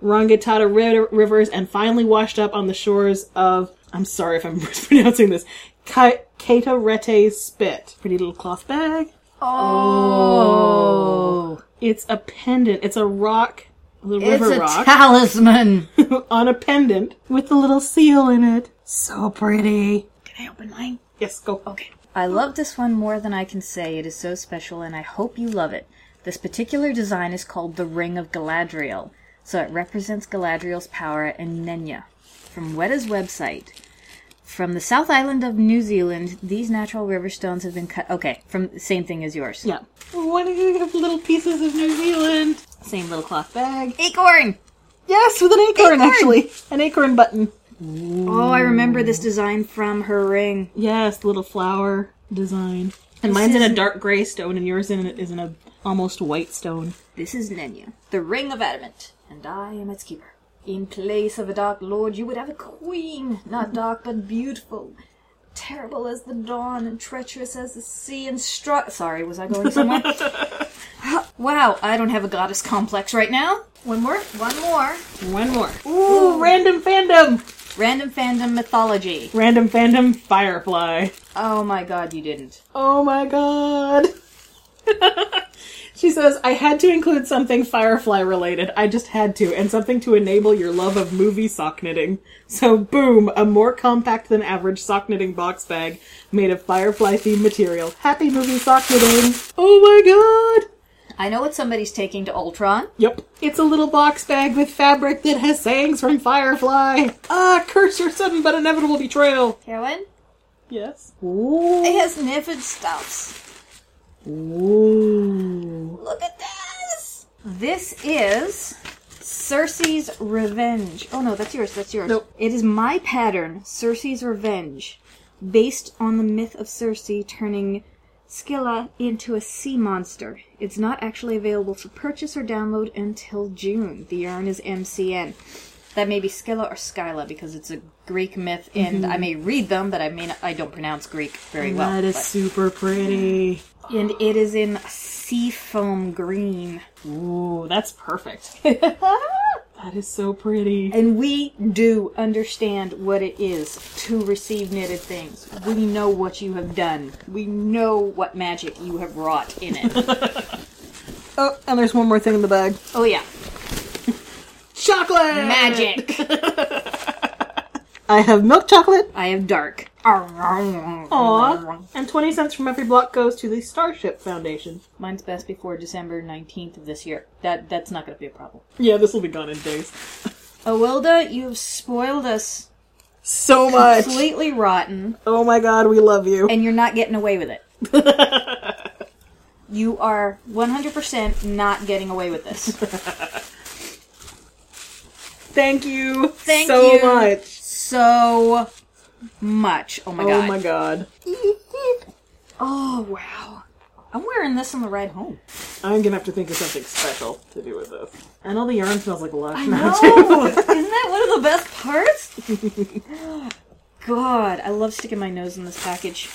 Rangitata rivers, and finally washed up on the shores of, I'm sorry if I'm mispronouncing this, Kaitarete Spit. Pretty little cloth bag. Oh. oh, it's a pendant. It's a rock, the river rock. It's a talisman on a pendant with a little seal in it. So pretty. Can I open mine? Yes, go. Okay. I love this one more than I can say. It is so special, and I hope you love it. This particular design is called the Ring of Galadriel, so it represents Galadriel's power and Nenya. From Weta's website. From the South Island of New Zealand, these natural river stones have been cut... Okay, from the same thing as yours. Yeah. What do you have little pieces of New Zealand? Same little cloth bag. Acorn! Yes, with an acorn, acorn. actually. An acorn button. Ooh. Oh, I remember this design from her ring. Yes, little flower design. And this mine's is... in a dark gray stone, and yours in, is in a almost white stone. This is Nenya, the Ring of Adamant, and I am its keeper. In place of a dark lord, you would have a queen, not dark but beautiful, terrible as the dawn and treacherous as the sea and strong... Sorry, was I going somewhere? Wow, I don't have a goddess complex right now. One more, one more. One more. Ooh, Ooh. Random fandom! Random fandom mythology. Random fandom Firefly. Oh my god, you didn't. Oh my god. She says, I had to include something Firefly-related. I just had to. And something to enable your love of movie sock knitting. So, boom, a more compact-than-average sock knitting box bag made of Firefly-themed material. Happy movie sock knitting! Oh my god! I know what somebody's taking to Ultron. Yep. It's a little box bag with fabric that has sayings from Firefly. Ah, curse your sudden but inevitable betrayal! Karen? Yes? Ooh. It has knitted stuffs. Ooh. Look at this! This is Circe's Revenge. Oh no, that's yours, that's yours. Nope. It is my pattern, Circe's Revenge, based on the myth of Circe turning Scylla into a sea monster. It's not actually available for purchase or download until June. The yarn is M C N. That may be Scylla or Skyla, because it's a Greek myth, and mm-hmm. I may read them, but I may not, I don't pronounce Greek very well. That is but. super pretty. And it is in sea foam green. Ooh, that's perfect. That is so pretty. And we do understand what it is to receive knitted things. We know what you have done. We know what magic you have wrought in it. Oh, and there's one more thing in the bag. Oh, yeah. Chocolate! Magic! I have milk chocolate. I have dark. Aww. And twenty cents from every block goes to the Starship Foundation. Mine's best before December nineteenth of this year. That That's not going to be a problem. Yeah, this will be gone in days. Awilda, you've spoiled us. So much. Completely rotten. Oh my god, we love you. And you're not getting away with it. You are one hundred percent not getting away with this. Thank you Thank so you. much. So... much. Oh my god. Oh my god. Oh wow. I'm wearing this on the ride home. I'm gonna have to think of something special to do with this. And all the yarn smells like lush. I now know! Too. Isn't that one of the best parts? God, I love sticking my nose in this package.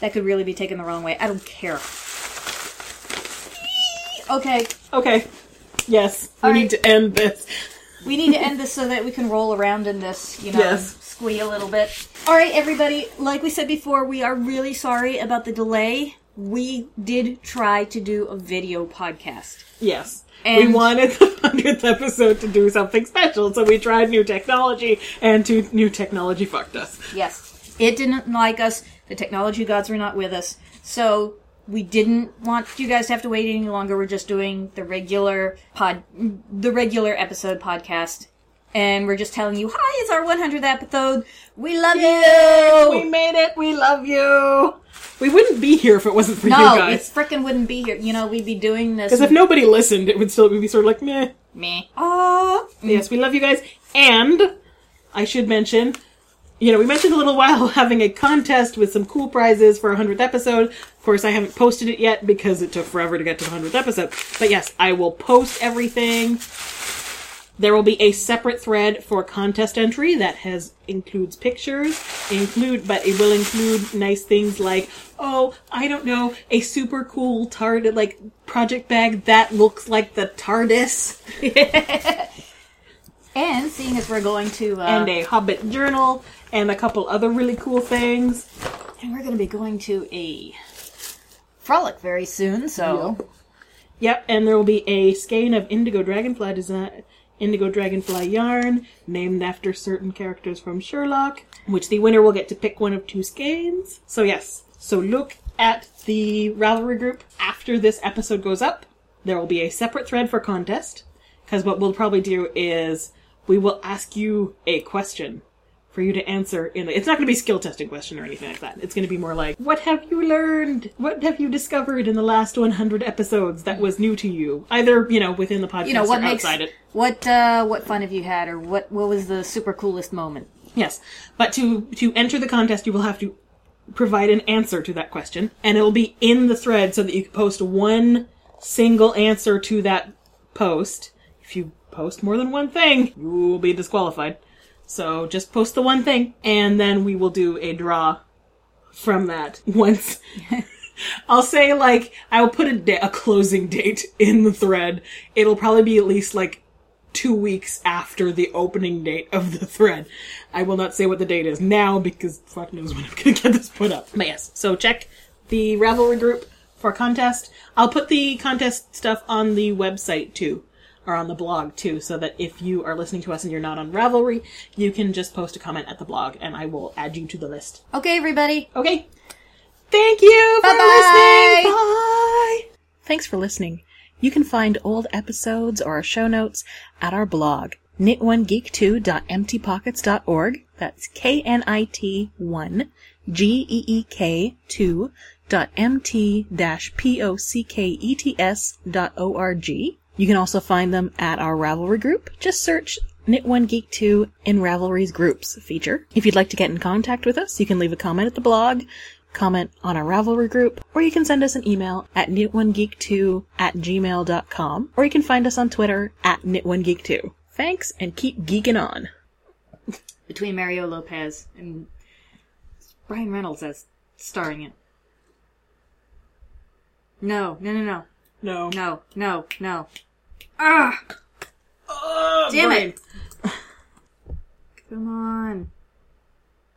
That could really be taken the wrong way. I don't care. Okay. Okay. Yes. All we right. need to end this. We need to end this so that we can roll around in this, you know, yes. squee a little bit. All right, everybody. Like we said before, we are really sorry about the delay. We did try to do a video podcast. Yes. And we wanted the hundredth episode to do something special, so we tried new technology, and to, new technology fucked us. Yes. It didn't like us. The technology gods were not with us. So we didn't want you guys to have to wait any longer. We're just doing the regular pod, the regular episode podcast. And we're just telling you, hi, it's our hundredth episode. We love yes, you. We made it. We love you. We wouldn't be here if it wasn't for no, you guys. No, we frickin' wouldn't be here. You know, we'd be doing this. Because if nobody listened, it would still be sort of like, meh. Meh. Aww. Yes, we love you guys. And I should mention, you know, we mentioned a little while having a contest with some cool prizes for our hundredth episode. Of course, I haven't posted it yet because it took forever to get to the hundredth episode. But yes, I will post everything. There will be a separate thread for contest entry that has includes pictures, include, but it will include nice things like, oh, I don't know, a super cool TARDIS, like, project bag that looks like the TARDIS. And seeing as we're going to... Uh, and a Hobbit journal, and a couple other really cool things. And we're going to be going to a frolic very soon, so... Yep, yep, and there will be a skein of Indigo Dragonfly design... Indigo Dragonfly yarn, named after certain characters from Sherlock, which the winner will get to pick one of two skeins. So yes, so look at the Ravelry group after this episode goes up. There will be a separate thread for contest, because what we'll probably do is we will ask you a question for you to answer. In the, it's not going to be a skill testing question or anything like that. It's going to be more like, what have you learned? What have you discovered in the last one hundred episodes that was new to you? Either, you know, within the podcast you know, what or makes, outside it. What uh, what fun have you had, or what, what was the super coolest moment? Yes. But to, to enter the contest, you will have to provide an answer to that question. And it will be in the thread so that you can post one single answer to that post. If you post more than one thing, you will be disqualified. So just post the one thing, and then we will do a draw from that once. I'll say, like, I will put a, da- a closing date in the thread. It'll probably be at least, like, two weeks after the opening date of the thread. I will not say what the date is now, because fuck knows when I'm going to get this put up. But yes, so check the Ravelry group for contest. I'll put the contest stuff on the website, too. Or on the blog, too, so that if you are listening to us and you're not on Ravelry, you can just post a comment at the blog, and I will add you to the list. Okay, everybody. Okay. Thank you Bye-bye. for listening. Bye. Thanks for listening. You can find old episodes or our show notes at our blog, knit one geek two dot empty pockets dot org. That's K N I T one G E E K two dot M T dash P O C K E T S dot O R G. You can also find them at our Ravelry group. Just search Knit One Geek two in Ravelry's groups feature. If you'd like to get in contact with us, you can leave a comment at the blog, comment on our Ravelry group, or you can send us an email at knit one geek two at gmail dot com, or you can find us on Twitter at knit one geek two. Thanks, and keep geeking on. Between Mario Lopez and Brian Reynolds as starring it. No, no, no, no. No. No. No. No. Ah! Oh, damn brain. it! Come on.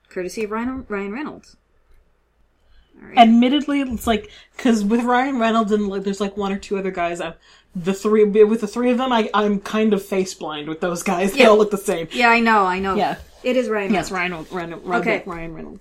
Courtesy of Ryan, Ryan Reynolds. All right. Admittedly, it's like, because with Ryan Reynolds and like, there's like one or two other guys, I'm, the three with the three of them, I, I'm kind of face blind with those guys. Yeah. They all look the same. Yeah, I know. I know. Yeah. It is Ryan Reynolds. Yes, Ryan Reynolds. Ryan, Ryan, okay. Ryan Reynolds.